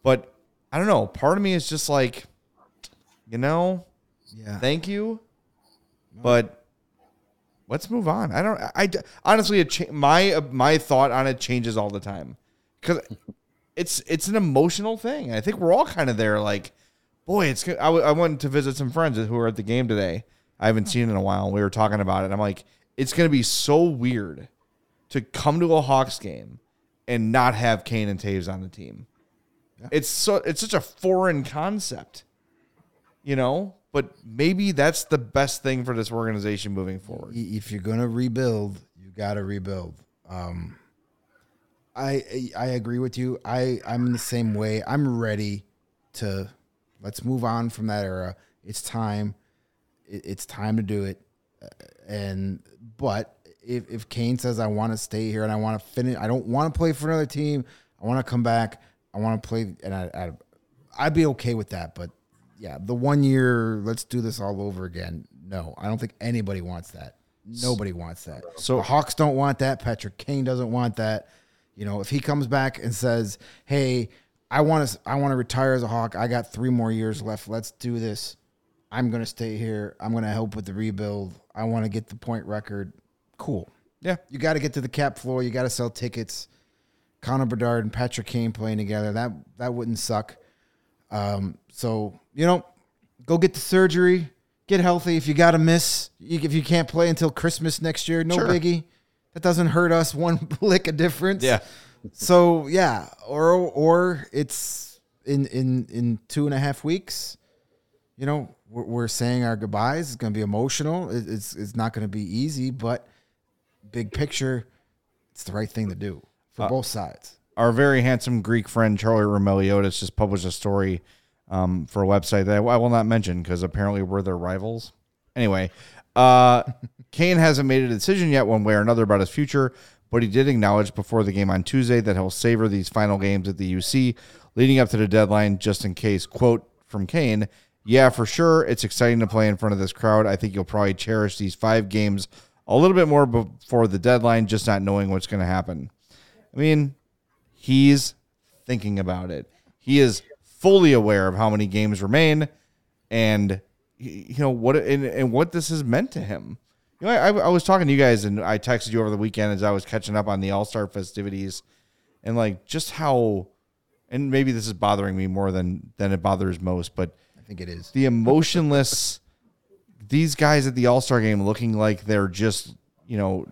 But I don't know. Part of me is just like, you know, yeah. thank you, no. but... let's move on. I don't. I honestly, it cha- my uh, my thought on it changes all the time, because it's it's an emotional thing. I think we're all kind of there. Like, boy, it's. I, w- I went to visit some friends who were at the game today. I haven't seen in a while. We were talking about it. I'm like, it's going to be so weird to come to a Hawks game and not have Kane and Toews on the team. Yeah. It's so it's such a foreign concept, you know. But maybe that's the best thing for this organization moving forward. If you're going to rebuild, you got to rebuild. Um, I I agree with you. I, I'm the same way. I'm ready to let's move on from that era. It's time. It, it's time to do it. And but if, if Kane says I want to stay here and I want to finish, I don't want to play for another team. I want to come back. I want to play, and I, I I'd be okay with that. But yeah, the one year, let's do this all over again. No, I don't think anybody wants that. Nobody wants that. So the Hawks don't want that. Patrick Kane doesn't want that. You know, if he comes back and says, hey, I want to I want to retire as a Hawk. I got three more years left. Let's do this. I'm going to stay here. I'm going to help with the rebuild. I want to get the point record. Cool. Yeah. You got to get to the cap floor. You got to sell tickets. Connor Bedard and Patrick Kane playing together. That that wouldn't suck. Um, so, you know, go get the surgery, get healthy. If you got to miss, if you can't play until Christmas next year, no sure. biggie. That doesn't hurt us one lick of difference. Yeah. So, yeah, or or it's in in, in two and a half weeks, you know, we're, we're saying our goodbyes. It's going to be emotional. It, it's it's not going to be easy, but big picture, it's the right thing to do for uh, both sides. Our very handsome Greek friend, Charlie Romeliotis, just published a story um, for a website that I will not mention because apparently we're their rivals. Anyway, uh, Kane hasn't made a decision yet one way or another about his future, but he did acknowledge before the game on Tuesday that he'll savor these final games at the U C leading up to the deadline just in case. Quote from Kane, "Yeah, for sure. It's exciting to play in front of this crowd. I think you'll probably cherish these five games a little bit more before the deadline, just not knowing what's going to happen." I mean, he's thinking about it. He is fully aware of how many games remain and, you know, what and, and what this has meant to him. You know, I, I was talking to you guys, and I texted you over the weekend as I was catching up on the All-Star festivities, and like just how, and maybe this is bothering me more than than it bothers most, but I think it is the emotionless. These guys at the All-Star game looking like they're just, you know,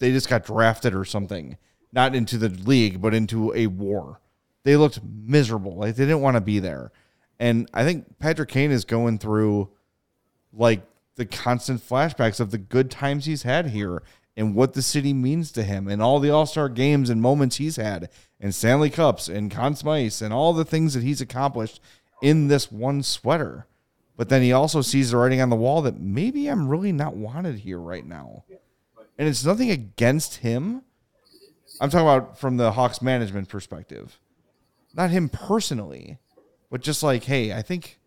they just got drafted or something, not into the league, but into a war. They looked miserable, like they didn't want to be there, and I think Patrick Kane is going through, like, the constant flashbacks of the good times he's had here and what the city means to him and all the All-Star games and moments he's had and Stanley Cups and Conn Smythe and all the things that he's accomplished in this one sweater. But then he also sees the writing on the wall that maybe I'm really not wanted here right now. And it's nothing against him. I'm talking about from the Hawks management perspective, not him personally, but just like, hey, I think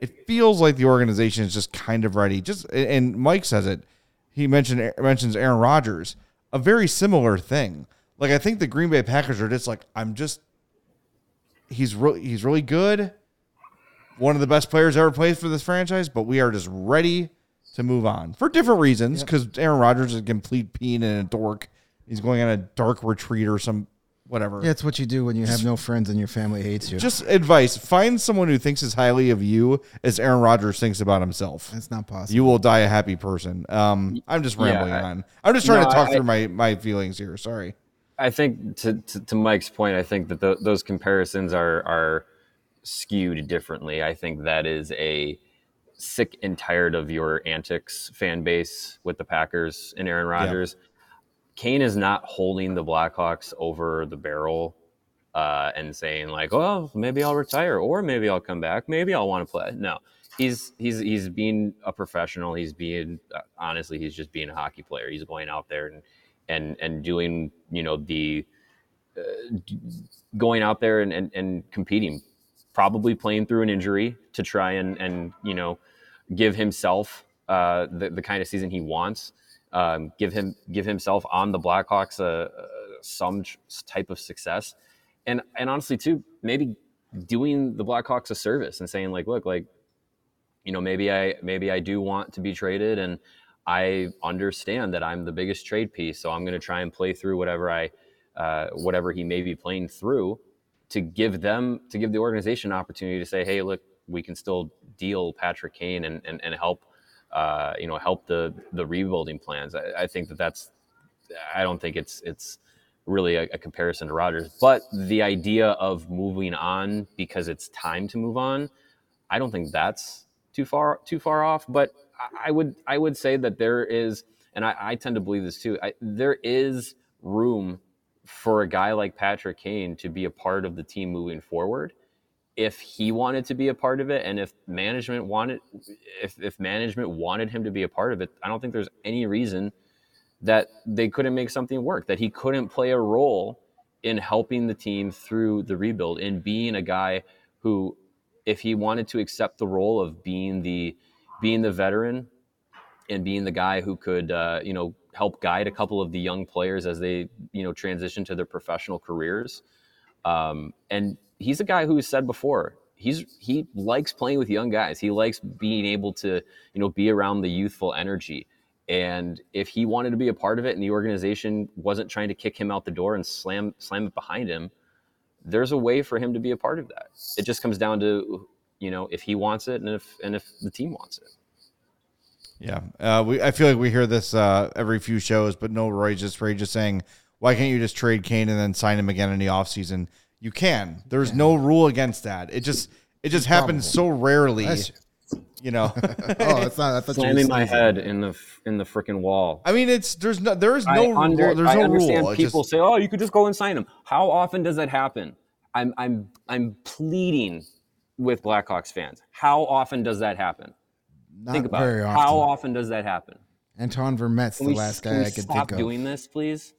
it feels like the organization is just kind of ready. Just and Mike says it. He mentioned mentions Aaron Rodgers, a very similar thing. Like I think the Green Bay Packers are just like I'm just. He's really he's really good, one of the best players ever played for this franchise. But we are just ready to move on for different reasons because yep. Aaron Rodgers is a complete peen and a dork. He's going on a dark retreat or some. Whatever. Yeah, it's what you do when you have no friends and your family hates you. Just advice. Find someone who thinks as highly of you as Aaron Rodgers thinks about himself. That's not possible. You will die a happy person. Um, I'm just rambling yeah, I, on. I'm just trying no, to talk I, through my, my feelings here. Sorry. I think to, to, to Mike's point, I think that the, those comparisons are, are skewed differently. I think that is a sick and tired of your antics fan base with the Packers and Aaron Rodgers. Yeah. Kane is not holding the Blackhawks over the barrel uh, and saying like, "Oh, maybe I'll retire, or maybe I'll come back, maybe I'll want to play." No, he's he's he's being a professional. He's being honestly, he's just being a hockey player. He's going out there and and and doing you know the uh, going out there and, and and competing, probably playing through an injury to try and and you know give himself uh, the the kind of season he wants. Um, give him, give himself on the Blackhawks uh, uh, some tr- type of success, and and honestly too, maybe doing the Blackhawks a service and saying like, look, like, you know, maybe I maybe I do want to be traded, and I understand that I'm the biggest trade piece, so I'm going to try and play through whatever I, uh, whatever he may be playing through, to give them to give the organization an opportunity to say, hey, look, we can still deal Patrick Kane and and, and help. Uh, you know, help the the rebuilding plans. I, I think that that's. I don't think it's it's really a, a comparison to Rodgers, but the idea of moving on because it's time to move on, I don't think that's too far too far off. But I, I would I would say that there is, and I, I tend to believe this too. I, there is room for a guy like Patrick Kane to be a part of the team moving forward. If he wanted to be a part of it, and if management wanted, if, if management wanted him to be a part of it, I don't think there's any reason that they couldn't make something work, that he couldn't play a role in helping the team through the rebuild, in being a guy who, if he wanted to accept the role of being the, being the veteran and being the guy who could, uh, you know, help guide a couple of the young players as they, you know, transition to their professional careers. Um, and, He's a guy who has said before, he's he likes playing with young guys. He likes being able to, you know, be around the youthful energy. And if he wanted to be a part of it and the organization wasn't trying to kick him out the door and slam slam it behind him, there's a way for him to be a part of that. It just comes down to, you know, if he wants it and if and if the team wants it. Yeah, uh, we I feel like we hear this uh, every few shows, but no, Roy just Ray just saying, why can't you just trade Kane and then sign him again in the offseason? You can. There's yeah. no rule against that. It just it just happens so rarely. You know, oh, it's not. I slamming my head in the in the freaking wall. I mean, it's there's no there is no rule. There's no rule. I understand people say, "Oh, you could just go and sign him." How often does that happen? I'm I'm I'm pleading with Blackhawks fans. How often does that happen? Not think about it. How often does that happen? Anton Vermette's the last guy I could think of. Stop doing this, please.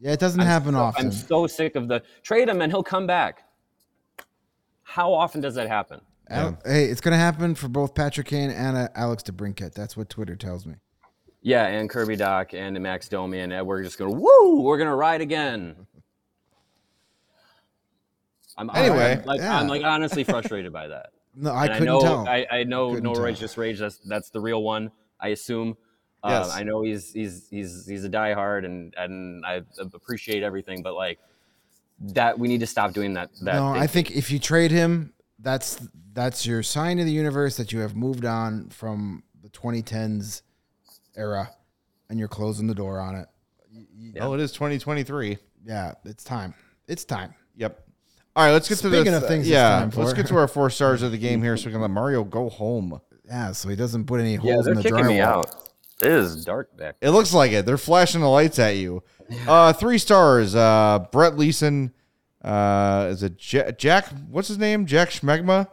Yeah, it doesn't happen often. I'm so sick of the trade him and he'll come back. How often does that happen? Yeah. Hey, it's going to happen for both Patrick Kane and Alex DeBrincat. That's what Twitter tells me. Yeah, and Kirby Doc and Max Domi, and we're just going to, woo, we're going to ride again. I'm, anyway, I'm like, yeah. I'm like honestly frustrated by that. No, I and couldn't I know, tell. I, I know No Rage, Just Rage, that's, that's the real one, I assume. Yes. Um, I know he's he's he's he's a diehard, and, and I appreciate everything, but like that, we need to stop doing that. that no, thing. I think if you trade him, that's that's your sign to the universe that you have moved on from the twenty tens era, and you're closing the door on it. Yeah. Oh, it is twenty twenty-three. Yeah, it's time. It's time. Yep. All right, let's get Speaking to this. Of things yeah, time for. Let's get to our four stars of the game here, so we can let Mario go home. Yeah, so he doesn't put any holes yeah, in the drywall. Me out. It is dark back there. It looks like it. They're flashing the lights at you. Uh, three stars. Uh, Brett Leeson. Uh, is it J- Jack? What's his name? Jack Schmegma?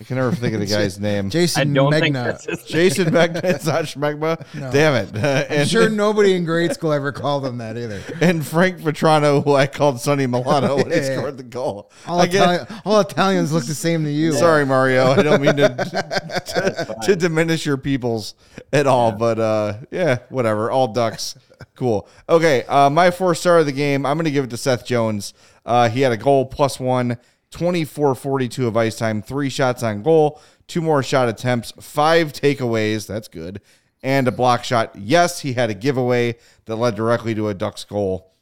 I can never think of the guy's name. Jason Megna. Jason Megna. It's not Schmegma. No. Damn it. Uh, I'm and, sure nobody in grade school ever called him that either. And Frank Petrano, who I called Sonny Milano when yeah. he scored the goal. All, Itali- all Italians look the same to you. Sorry, Mario. I don't mean to to, to diminish your peoples at all, yeah. but uh, yeah, whatever. All Ducks. Cool. Okay, uh, my four star of the game, I'm going to give it to Seth Jones. Uh, he had a goal plus one. twenty-four forty-two of ice time, three shots on goal, two more shot attempts, five takeaways. That's good. And a block shot. Yes, he had a giveaway that led directly to a Ducks goal.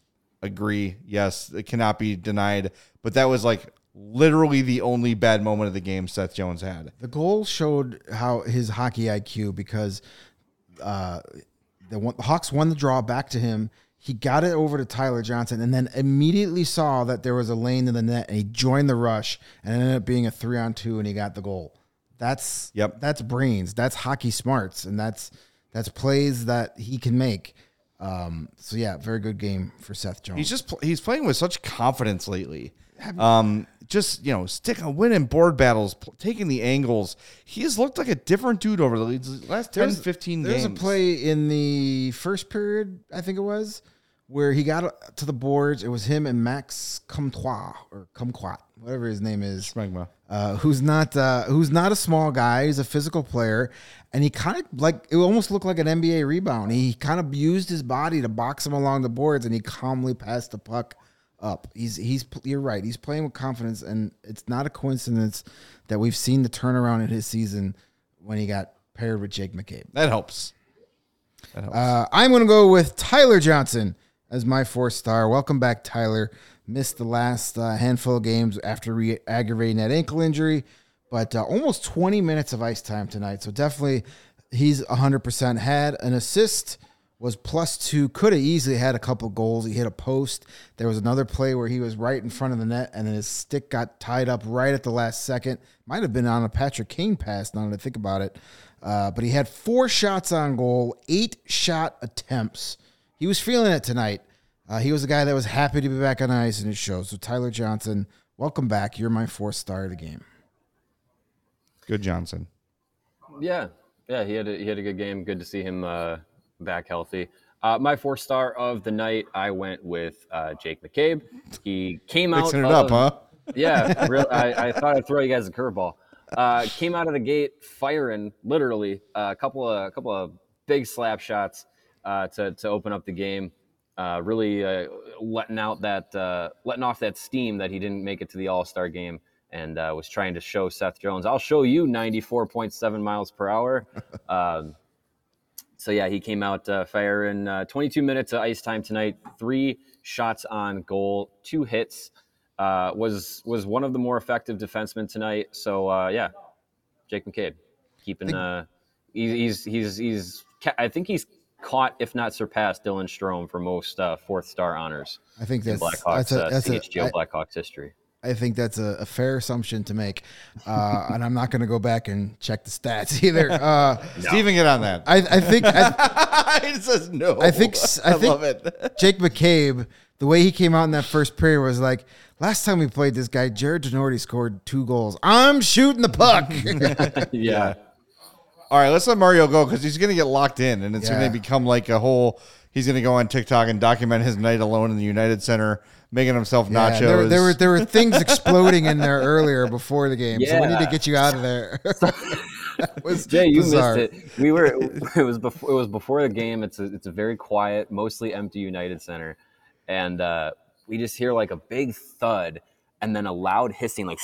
Agree. Yes, it cannot be denied. But that was like literally the only bad moment of the game Seth Jones had. The goal showed how his hockey I Q, because uh, the, one, the Hawks won the draw back to him. He got it over to Tyler Johnson and then immediately saw that there was a lane to the net, and he joined the rush, and it ended up being a three on two, and he got the goal. That's yep. That's brains. That's hockey smarts. And that's, that's plays that he can make. Um, so yeah, very good game for Seth Jones. He's just, he's playing with such confidence lately. Um, just, you know, stick a win in board battles, p- taking the angles. He has looked like a different dude over the last ten, there's, fifteen there's games. There's a play in the first period, I think it was, where he got to the boards. It was him and Max Comtois or Kumquat, whatever his name is, uh, who's not uh, who's not a small guy. He's a physical player, and he kind of like it almost looked like an N B A rebound. He kind of used his body to box him along the boards, and he calmly passed the puck up. He's he's you're right. He's playing with confidence, and it's not a coincidence that we've seen the turnaround in his season when he got paired with Jake McCabe. That helps. That helps. Uh, I'm going to go with Tyler Johnson as my fourth star. Welcome back, Tyler. Missed the last uh, handful of games after re-aggravating that ankle injury, but uh, almost twenty minutes of ice time tonight. So definitely he's one hundred percent. Had an assist, was plus two, could have easily had a couple goals. He hit a post. There was another play where he was right in front of the net, and then his stick got tied up right at the last second. Might have been on a Patrick Kane pass, now that I think about it. Uh, but he had four shots on goal, eight shot attempts. He was feeling it tonight. Uh, he was a guy that was happy to be back on ice, and it shows. So Tyler Johnson, welcome back. You're my fourth star of the game. Good Johnson. Yeah, yeah, he had a, he had a good game. Good to see him uh, back healthy. Uh, my fourth star of the night, I went with uh, Jake McCabe. He came out. Mixing it of, up, huh? Yeah, real, I, I thought I'd throw you guys a curveball. Uh, came out of the gate firing, literally uh, a couple of a couple of big slap shots uh, to to open up the game. Uh, really uh, letting out that uh, letting off that steam that he didn't make it to the All-Star game, and uh, was trying to show Seth Jones, I'll show you ninety-four point seven miles per hour. um, so yeah, he came out uh, firing. Uh, twenty-two minutes of ice time tonight, three shots on goal, two hits, uh, was was one of the more effective defensemen tonight. So uh, yeah, Jake McCabe keeping. Uh, he's, he's he's he's I think he's caught, if not surpassed, Dylan Strome for most uh, fourth star honors. I think that's in Blackhawks, that's a, that's uh, C H G O a, Blackhawks I, history. I think that's a, a fair assumption to make, uh, and I'm not going to go back and check the stats either. Uh, no. Steven, get on that. I, I think I, it says no. I think I, I think love it. Jake McCabe, the way he came out in that first period was like, last time we played this guy, Jared Denordi scored two goals. I'm shooting the puck. Yeah. All right, let's let Mario go because he's going to get locked in, and it's yeah. going to become like a whole. He's going to go on TikTok and document his night alone in the United Center, making himself nachos. Yeah, there, there were there were things exploding in there earlier before the game, yeah. so we need to get you out of there. That was Jay, you bizarre. missed it. We were it was before it was before the game. It's a, it's a very quiet, mostly empty United Center, and uh, we just hear like a big thud and then a loud hissing, like.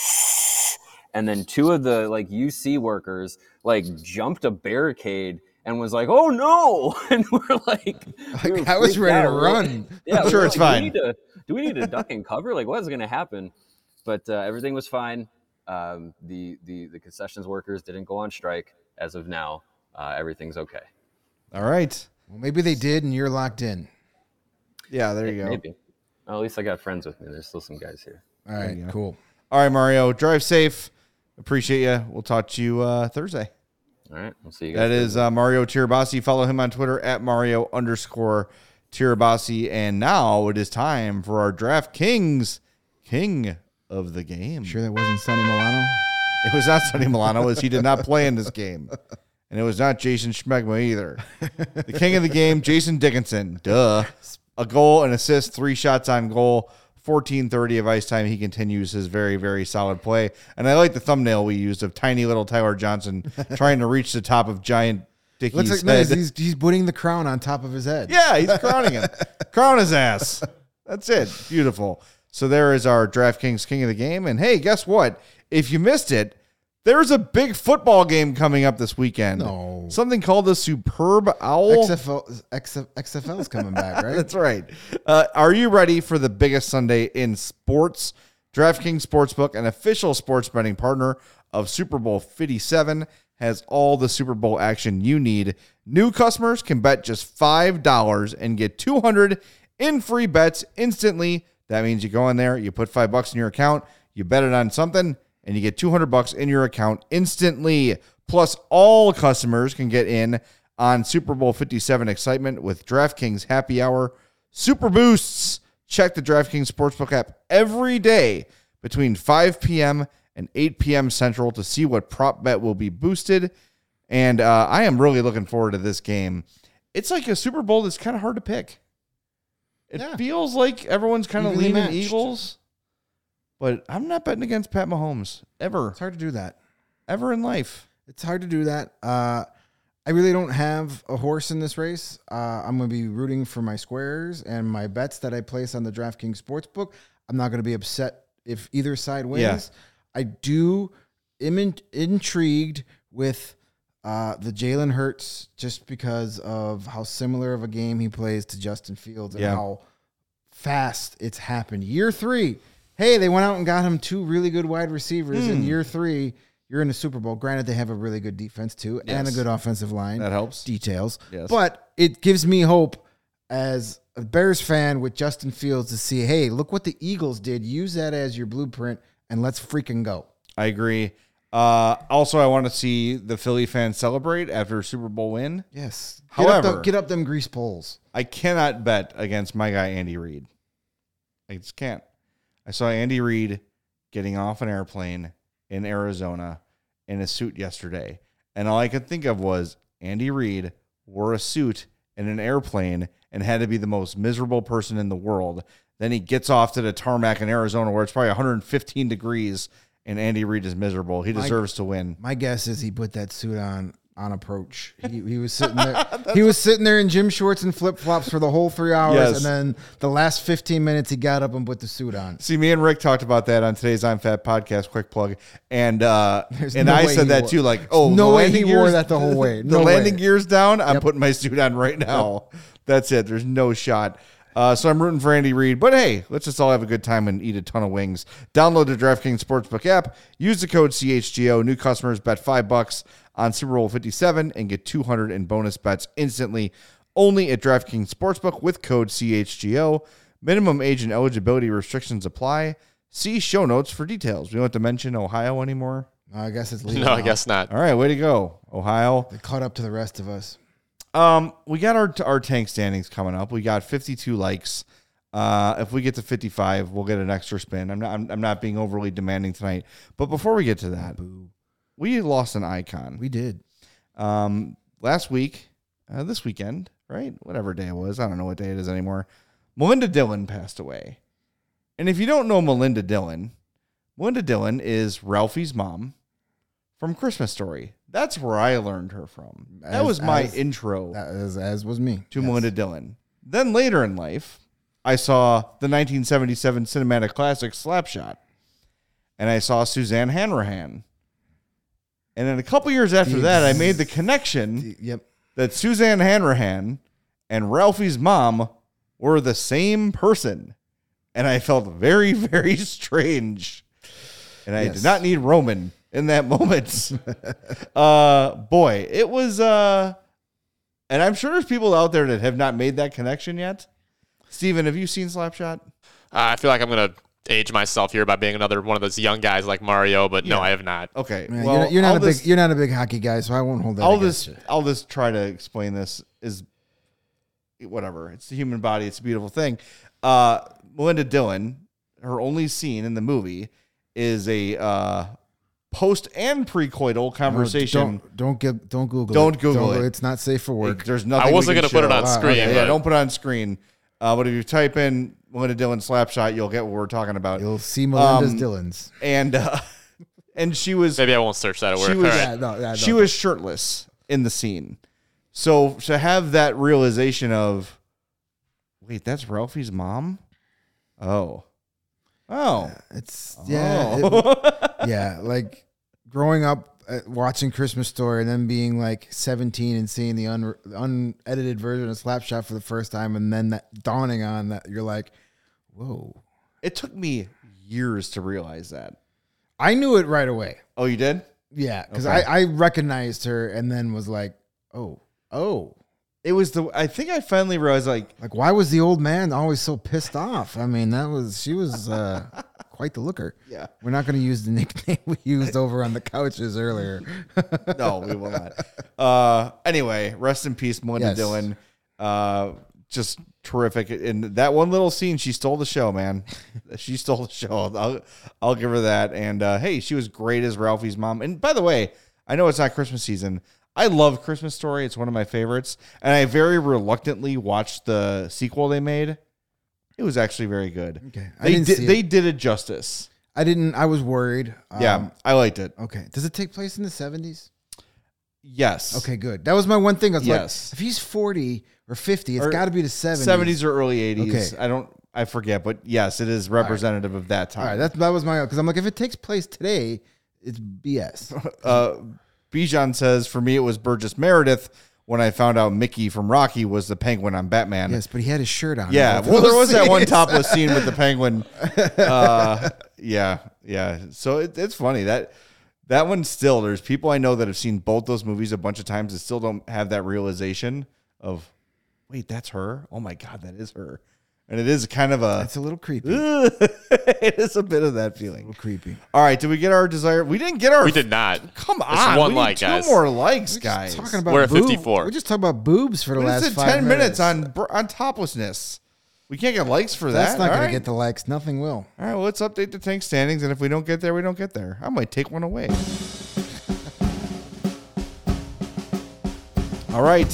And then two of the like U C workers like jumped a barricade and was like, "Oh no!" And we're like, we were "I was ready out. to run." Yeah, I'm sure it's like, fine. Do we, need to, do we need to duck and cover? Like, what's going to happen? But uh, everything was fine. Um, the the the concessions workers didn't go on strike as of now. Uh, everything's okay. All right. Well, maybe they did, and you're locked in. Yeah, there you go. Maybe. Well, at least I got friends with me. There's still some guys here. All right, cool. All right, Mario, drive safe. Appreciate you. We'll talk to you uh, Thursday. All right. We'll see you guys. That is uh, Mario Tirabassi. Follow him on Twitter at Mario underscore Tirabassi. And now it is time for our DraftKings King of the Game. Sure that wasn't Sonny Milano? It was not Sonny Milano, as he did not play in this game. And it was not Jason Schmegma either. The King of the Game, Jason Dickinson. Duh. A goal, an assist, three shots on goal. fourteen thirty of ice time. He continues his very, very solid play. And I like the thumbnail we used of tiny little Tyler Johnson trying to reach the top of giant Dickie's Looks like head. He's, he's putting the crown on top of his head. Yeah, he's crowning him. Crown his ass. That's it. Beautiful. So there is our DraftKings King of the Game. And hey, guess what? If you missed it, there's a big football game coming up this weekend. No. Something called the Superb Owl. X F L is coming back, right? That's right. Uh, are you ready for the biggest Sunday in sports? DraftKings Sportsbook, an official sports betting partner of Super Bowl fifty-seven, has all the Super Bowl action you need. New customers can bet just five dollars and get two hundred dollars in free bets instantly. That means you go in there, you put five bucks in your account, you bet it on something, and you get two hundred bucks in your account instantly. Plus, all customers can get in on Super Bowl fifty-seven excitement with DraftKings Happy Hour Super Boosts. Check the DraftKings Sportsbook app every day between five p.m. and eight p.m. Central to see what prop bet will be boosted. And uh, I am really looking forward to this game. It's like a Super Bowl that's kind of hard to pick. It yeah. feels like everyone's kind of leaning Eagles. But I'm not betting against Pat Mahomes, ever. It's hard to do that. Ever in life. It's hard to do that. Uh, I really don't have a horse in this race. Uh, I'm going to be rooting for my squares and my bets that I place on the DraftKings Sportsbook. I'm not going to be upset if either side wins. Yeah. I do am in, intrigued with uh, the Jalen Hurts just because of how similar of a game he plays to Justin Fields and yeah. how fast it's happened. Year three. Hey, they went out and got him two really good wide receivers mm. in year three. You're in the Super Bowl. Granted, they have a really good defense, too, yes. and a good offensive line. That helps. Details. Yes. But it gives me hope as a Bears fan with Justin Fields to see, hey, look what the Eagles did. Use that as your blueprint, and let's freaking go. I agree. Uh, also, I want to see the Philly fans celebrate after a Super Bowl win. Yes. However, get up, the, get up them grease poles. I cannot bet against my guy, Andy Reid. I just can't. I saw Andy Reid getting off an airplane in Arizona in a suit yesterday. And all I could think of was Andy Reid wore a suit in an airplane and had to be the most miserable person in the world. Then he gets off to the tarmac in Arizona where it's probably one hundred fifteen degrees and Andy Reid is miserable. He deserves my, to win. My guess is he put that suit on on approach. He, he was sitting there. He was sitting there in gym shorts and flip flops for the whole three hours. Yes. And then the last fifteen minutes, he got up and put the suit on. See, me and Rick talked about that on today's I'm Fat podcast, quick plug. And, uh, and no I said that wore. too, like, oh, no way he gears, wore that the whole way. No the landing way. gear's down. I'm yep. putting my suit on right now. Yep. That's it. There's no shot. Uh, so I'm rooting for Andy Reid. But hey, let's just all have a good time and eat a ton of wings. Download the DraftKings Sportsbook app. Use the code C H G O. New customers bet five bucks on Super Bowl fifty-seven and get two hundred dollars in bonus bets instantly. Only at DraftKings Sportsbook with code C H G O. Minimum age and eligibility restrictions apply. See show notes for details. We don't have to mention Ohio anymore. No, I guess it's legal. No, now. I guess not. All right, way to go, Ohio. They caught up to the rest of us. Um, we got our our tank standings coming up. We got fifty-two likes. Uh, if we get to fifty-five, we'll get an extra spin. I'm not I'm, I'm not being overly demanding tonight. But before we get to that, Boo. we lost an icon. We did. Um, last week, uh, this weekend, right? Whatever day it was, I don't know what day it is anymore. Melinda Dillon passed away. And if you don't know Melinda Dillon, Melinda Dillon is Ralphie's mom from Christmas Story. That's where I learned her from. That as, was my as, intro. As, as was me. To yes. Melinda Dillon. Then later in life, I saw the nineteen seventy-seven cinematic classic Slapshot. And I saw Suzanne Hanrahan. And then a couple years after that, I made the connection yep. that Suzanne Hanrahan and Ralphie's mom were the same person. And I felt very, very strange. And I yes. did not need Roman in that moment. uh, boy, it was... Uh, and I'm sure there's people out there that have not made that connection yet. Steven, have you seen Slapshot? Uh, I feel like I'm going to age myself here by being another one of those young guys like Mario, but yeah. no, I have not. Okay. Man, well, you're, not, you're, not a this, big, you're not a big hockey guy, so I won't hold that I'll against this, you. I'll just try to explain this is... Whatever. It's the human body. It's a beautiful thing. Uh, Melinda Dillon, her only scene in the movie is a uh, post and precoital conversation. No, don't, don't give. Don't Google. Don't it. Google don't, it. It's not safe for work. It, there's nothing. I wasn't going to put it on ah, screen. Okay, yeah, don't put it on screen. Uh, but if you type in Melinda Dillon Slapshot, you'll get what we're talking about. You'll see Melinda's um, Dillon's, and uh, and she was. Maybe I won't search that at work. She was, right. yeah, no, yeah, she was shirtless in the scene. So to have that realization of, wait, that's Ralphie's mom? Oh. Oh. Yeah, it's, yeah. Oh. It, yeah, like growing up uh, watching Christmas Story and then being like seventeen and seeing the un- unedited version of Slapshot for the first time and then that dawning on that, you're like, whoa. It took me years to realize that. I knew it right away. Oh, you did? Yeah, because okay. I, I recognized her and then was like, oh. Oh, it was the, I think I finally realized like, like, why was the old man always so pissed off? I mean, that was, she was uh, quite the looker. Yeah. We're not going to use the nickname we used over on the couches earlier. No, we will not. Uh, anyway, rest in peace, Melinda yes. Dillon. Uh, just terrific. And that one little scene, she stole the show, man. She stole the show. I'll, I'll give her that. And uh, hey, she was great as Ralphie's mom. And by the way, I know it's not Christmas season. I love Christmas Story. It's one of my favorites. And I very reluctantly watched the sequel they made. It was actually very good. Okay. I they, didn't did, see they it. did it justice. I didn't. I was worried. Um, yeah, I liked it. Okay. Does it take place in the seventies? Yes. Okay, good. That was my one thing. I was yes. like, if he's forty or fifty, it's got to be the seventies. seventies or early eighties. Okay. I don't. I forget. But yes, it is representative right. of that time. All right. That's, that was my... Because I'm like, if it takes place today, it's B S. uh Bijan says, for me, it was Burgess Meredith when I found out Mickey from Rocky was the Penguin on Batman. Yes, but he had his shirt on. Yeah, well, there was that one topless scene with the Penguin. Uh, yeah, yeah. So it, it's funny. That that one still, there's people I know that have seen both those movies a bunch of times that still don't have that realization of, wait, that's her? Oh, my God, that is her. And it is kind of a... It's a little creepy. Uh, it is a bit of that feeling. A little creepy. All right. Did we get our desire? We didn't get our... We did not. Come on. It's one we like, two guys. Two more likes, guys. Talking about We're at fifty-four. We're just talking about boobs for the we last five ten minutes. minutes on on toplessness. We can't get likes for that. That's not going right. to get the likes. Nothing will. All right. Well, let's update the tank standings. And if we don't get there, we don't get there. I might take one away. All right.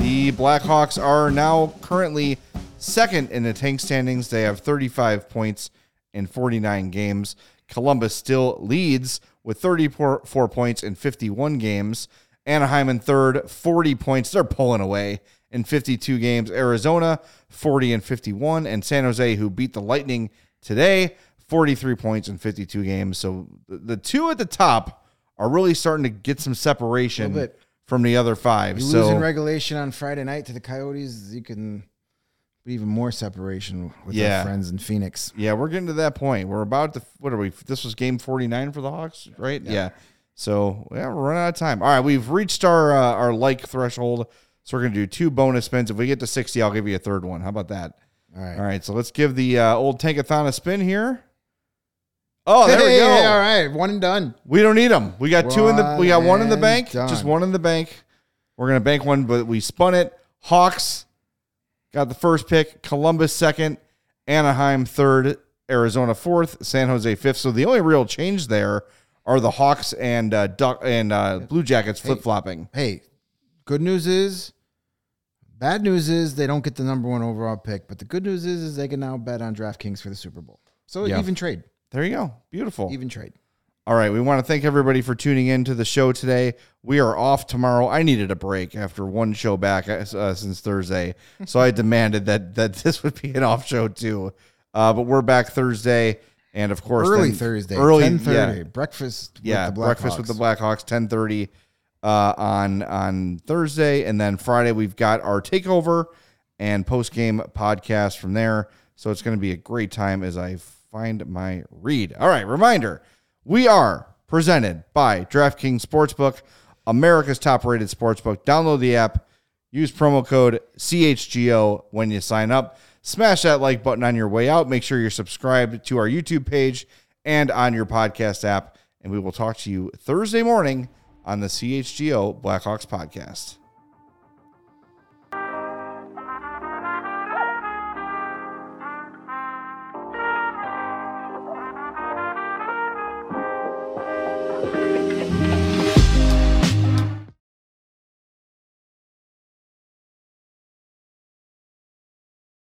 The Blackhawks are now currently... second in the tank standings. They have thirty-five points in forty-nine games. Columbus still leads with thirty-four points in fifty-one games. Anaheim in third, forty points. They're pulling away in fifty-two games. Arizona, forty and fifty-one. And San Jose, who beat the Lightning today, forty-three points in fifty-two games. So the two at the top are really starting to get some separation from the other five. You lose so, in regulation on Friday night to the Coyotes. You can... But even more separation with yeah. our friends in Phoenix. Yeah, we're getting to that point. We're about to, what are we, this was game forty-nine for the Hawks, right? Yeah. yeah. So, yeah, we're running out of time. All right, we've reached our uh, our like threshold, so we're going to do two bonus spins. If we get to sixty, I'll give you a third one. How about that? All right. All right, so let's give the uh, old Tankathon a spin here. Oh, there hey, we go. Hey, all right, one and done. We don't need them. We got one two in the we got one in the bank, done. Just one in the bank. We're going to bank one, but we spun it. Hawks got the first pick, Columbus second, Anaheim third, Arizona fourth, San Jose fifth. So the only real change there are the Hawks and uh, Duck and uh, Blue Jackets flip-flopping. Hey, hey, good news is, bad news is they don't get the number one overall pick, but the good news is, is they can now bet on DraftKings for the Super Bowl. So yeah. even trade. There you go. Beautiful. Even trade. All right, we want to thank everybody for tuning in to the show today. We are off tomorrow. I needed a break after one show back uh, since Thursday, so I demanded that that this would be an off show too. Uh, but we're back Thursday, and of course, early then, Thursday, early ten thirty, yeah, breakfast, with yeah, the Black breakfast Hawks. with the Blackhawks, ten thirty uh, on on Thursday, and then Friday we've got our takeover and post game podcast from there. So it's going to be a great time as I find my read. All right, reminder. We are presented by DraftKings Sportsbook, America's top-rated sportsbook. Download the app. Use promo code C H G O when you sign up. Smash that like button on your way out. Make sure you're subscribed to our YouTube page and on your podcast app. And we will talk to you Thursday morning on the C H G O Blackhawks podcast.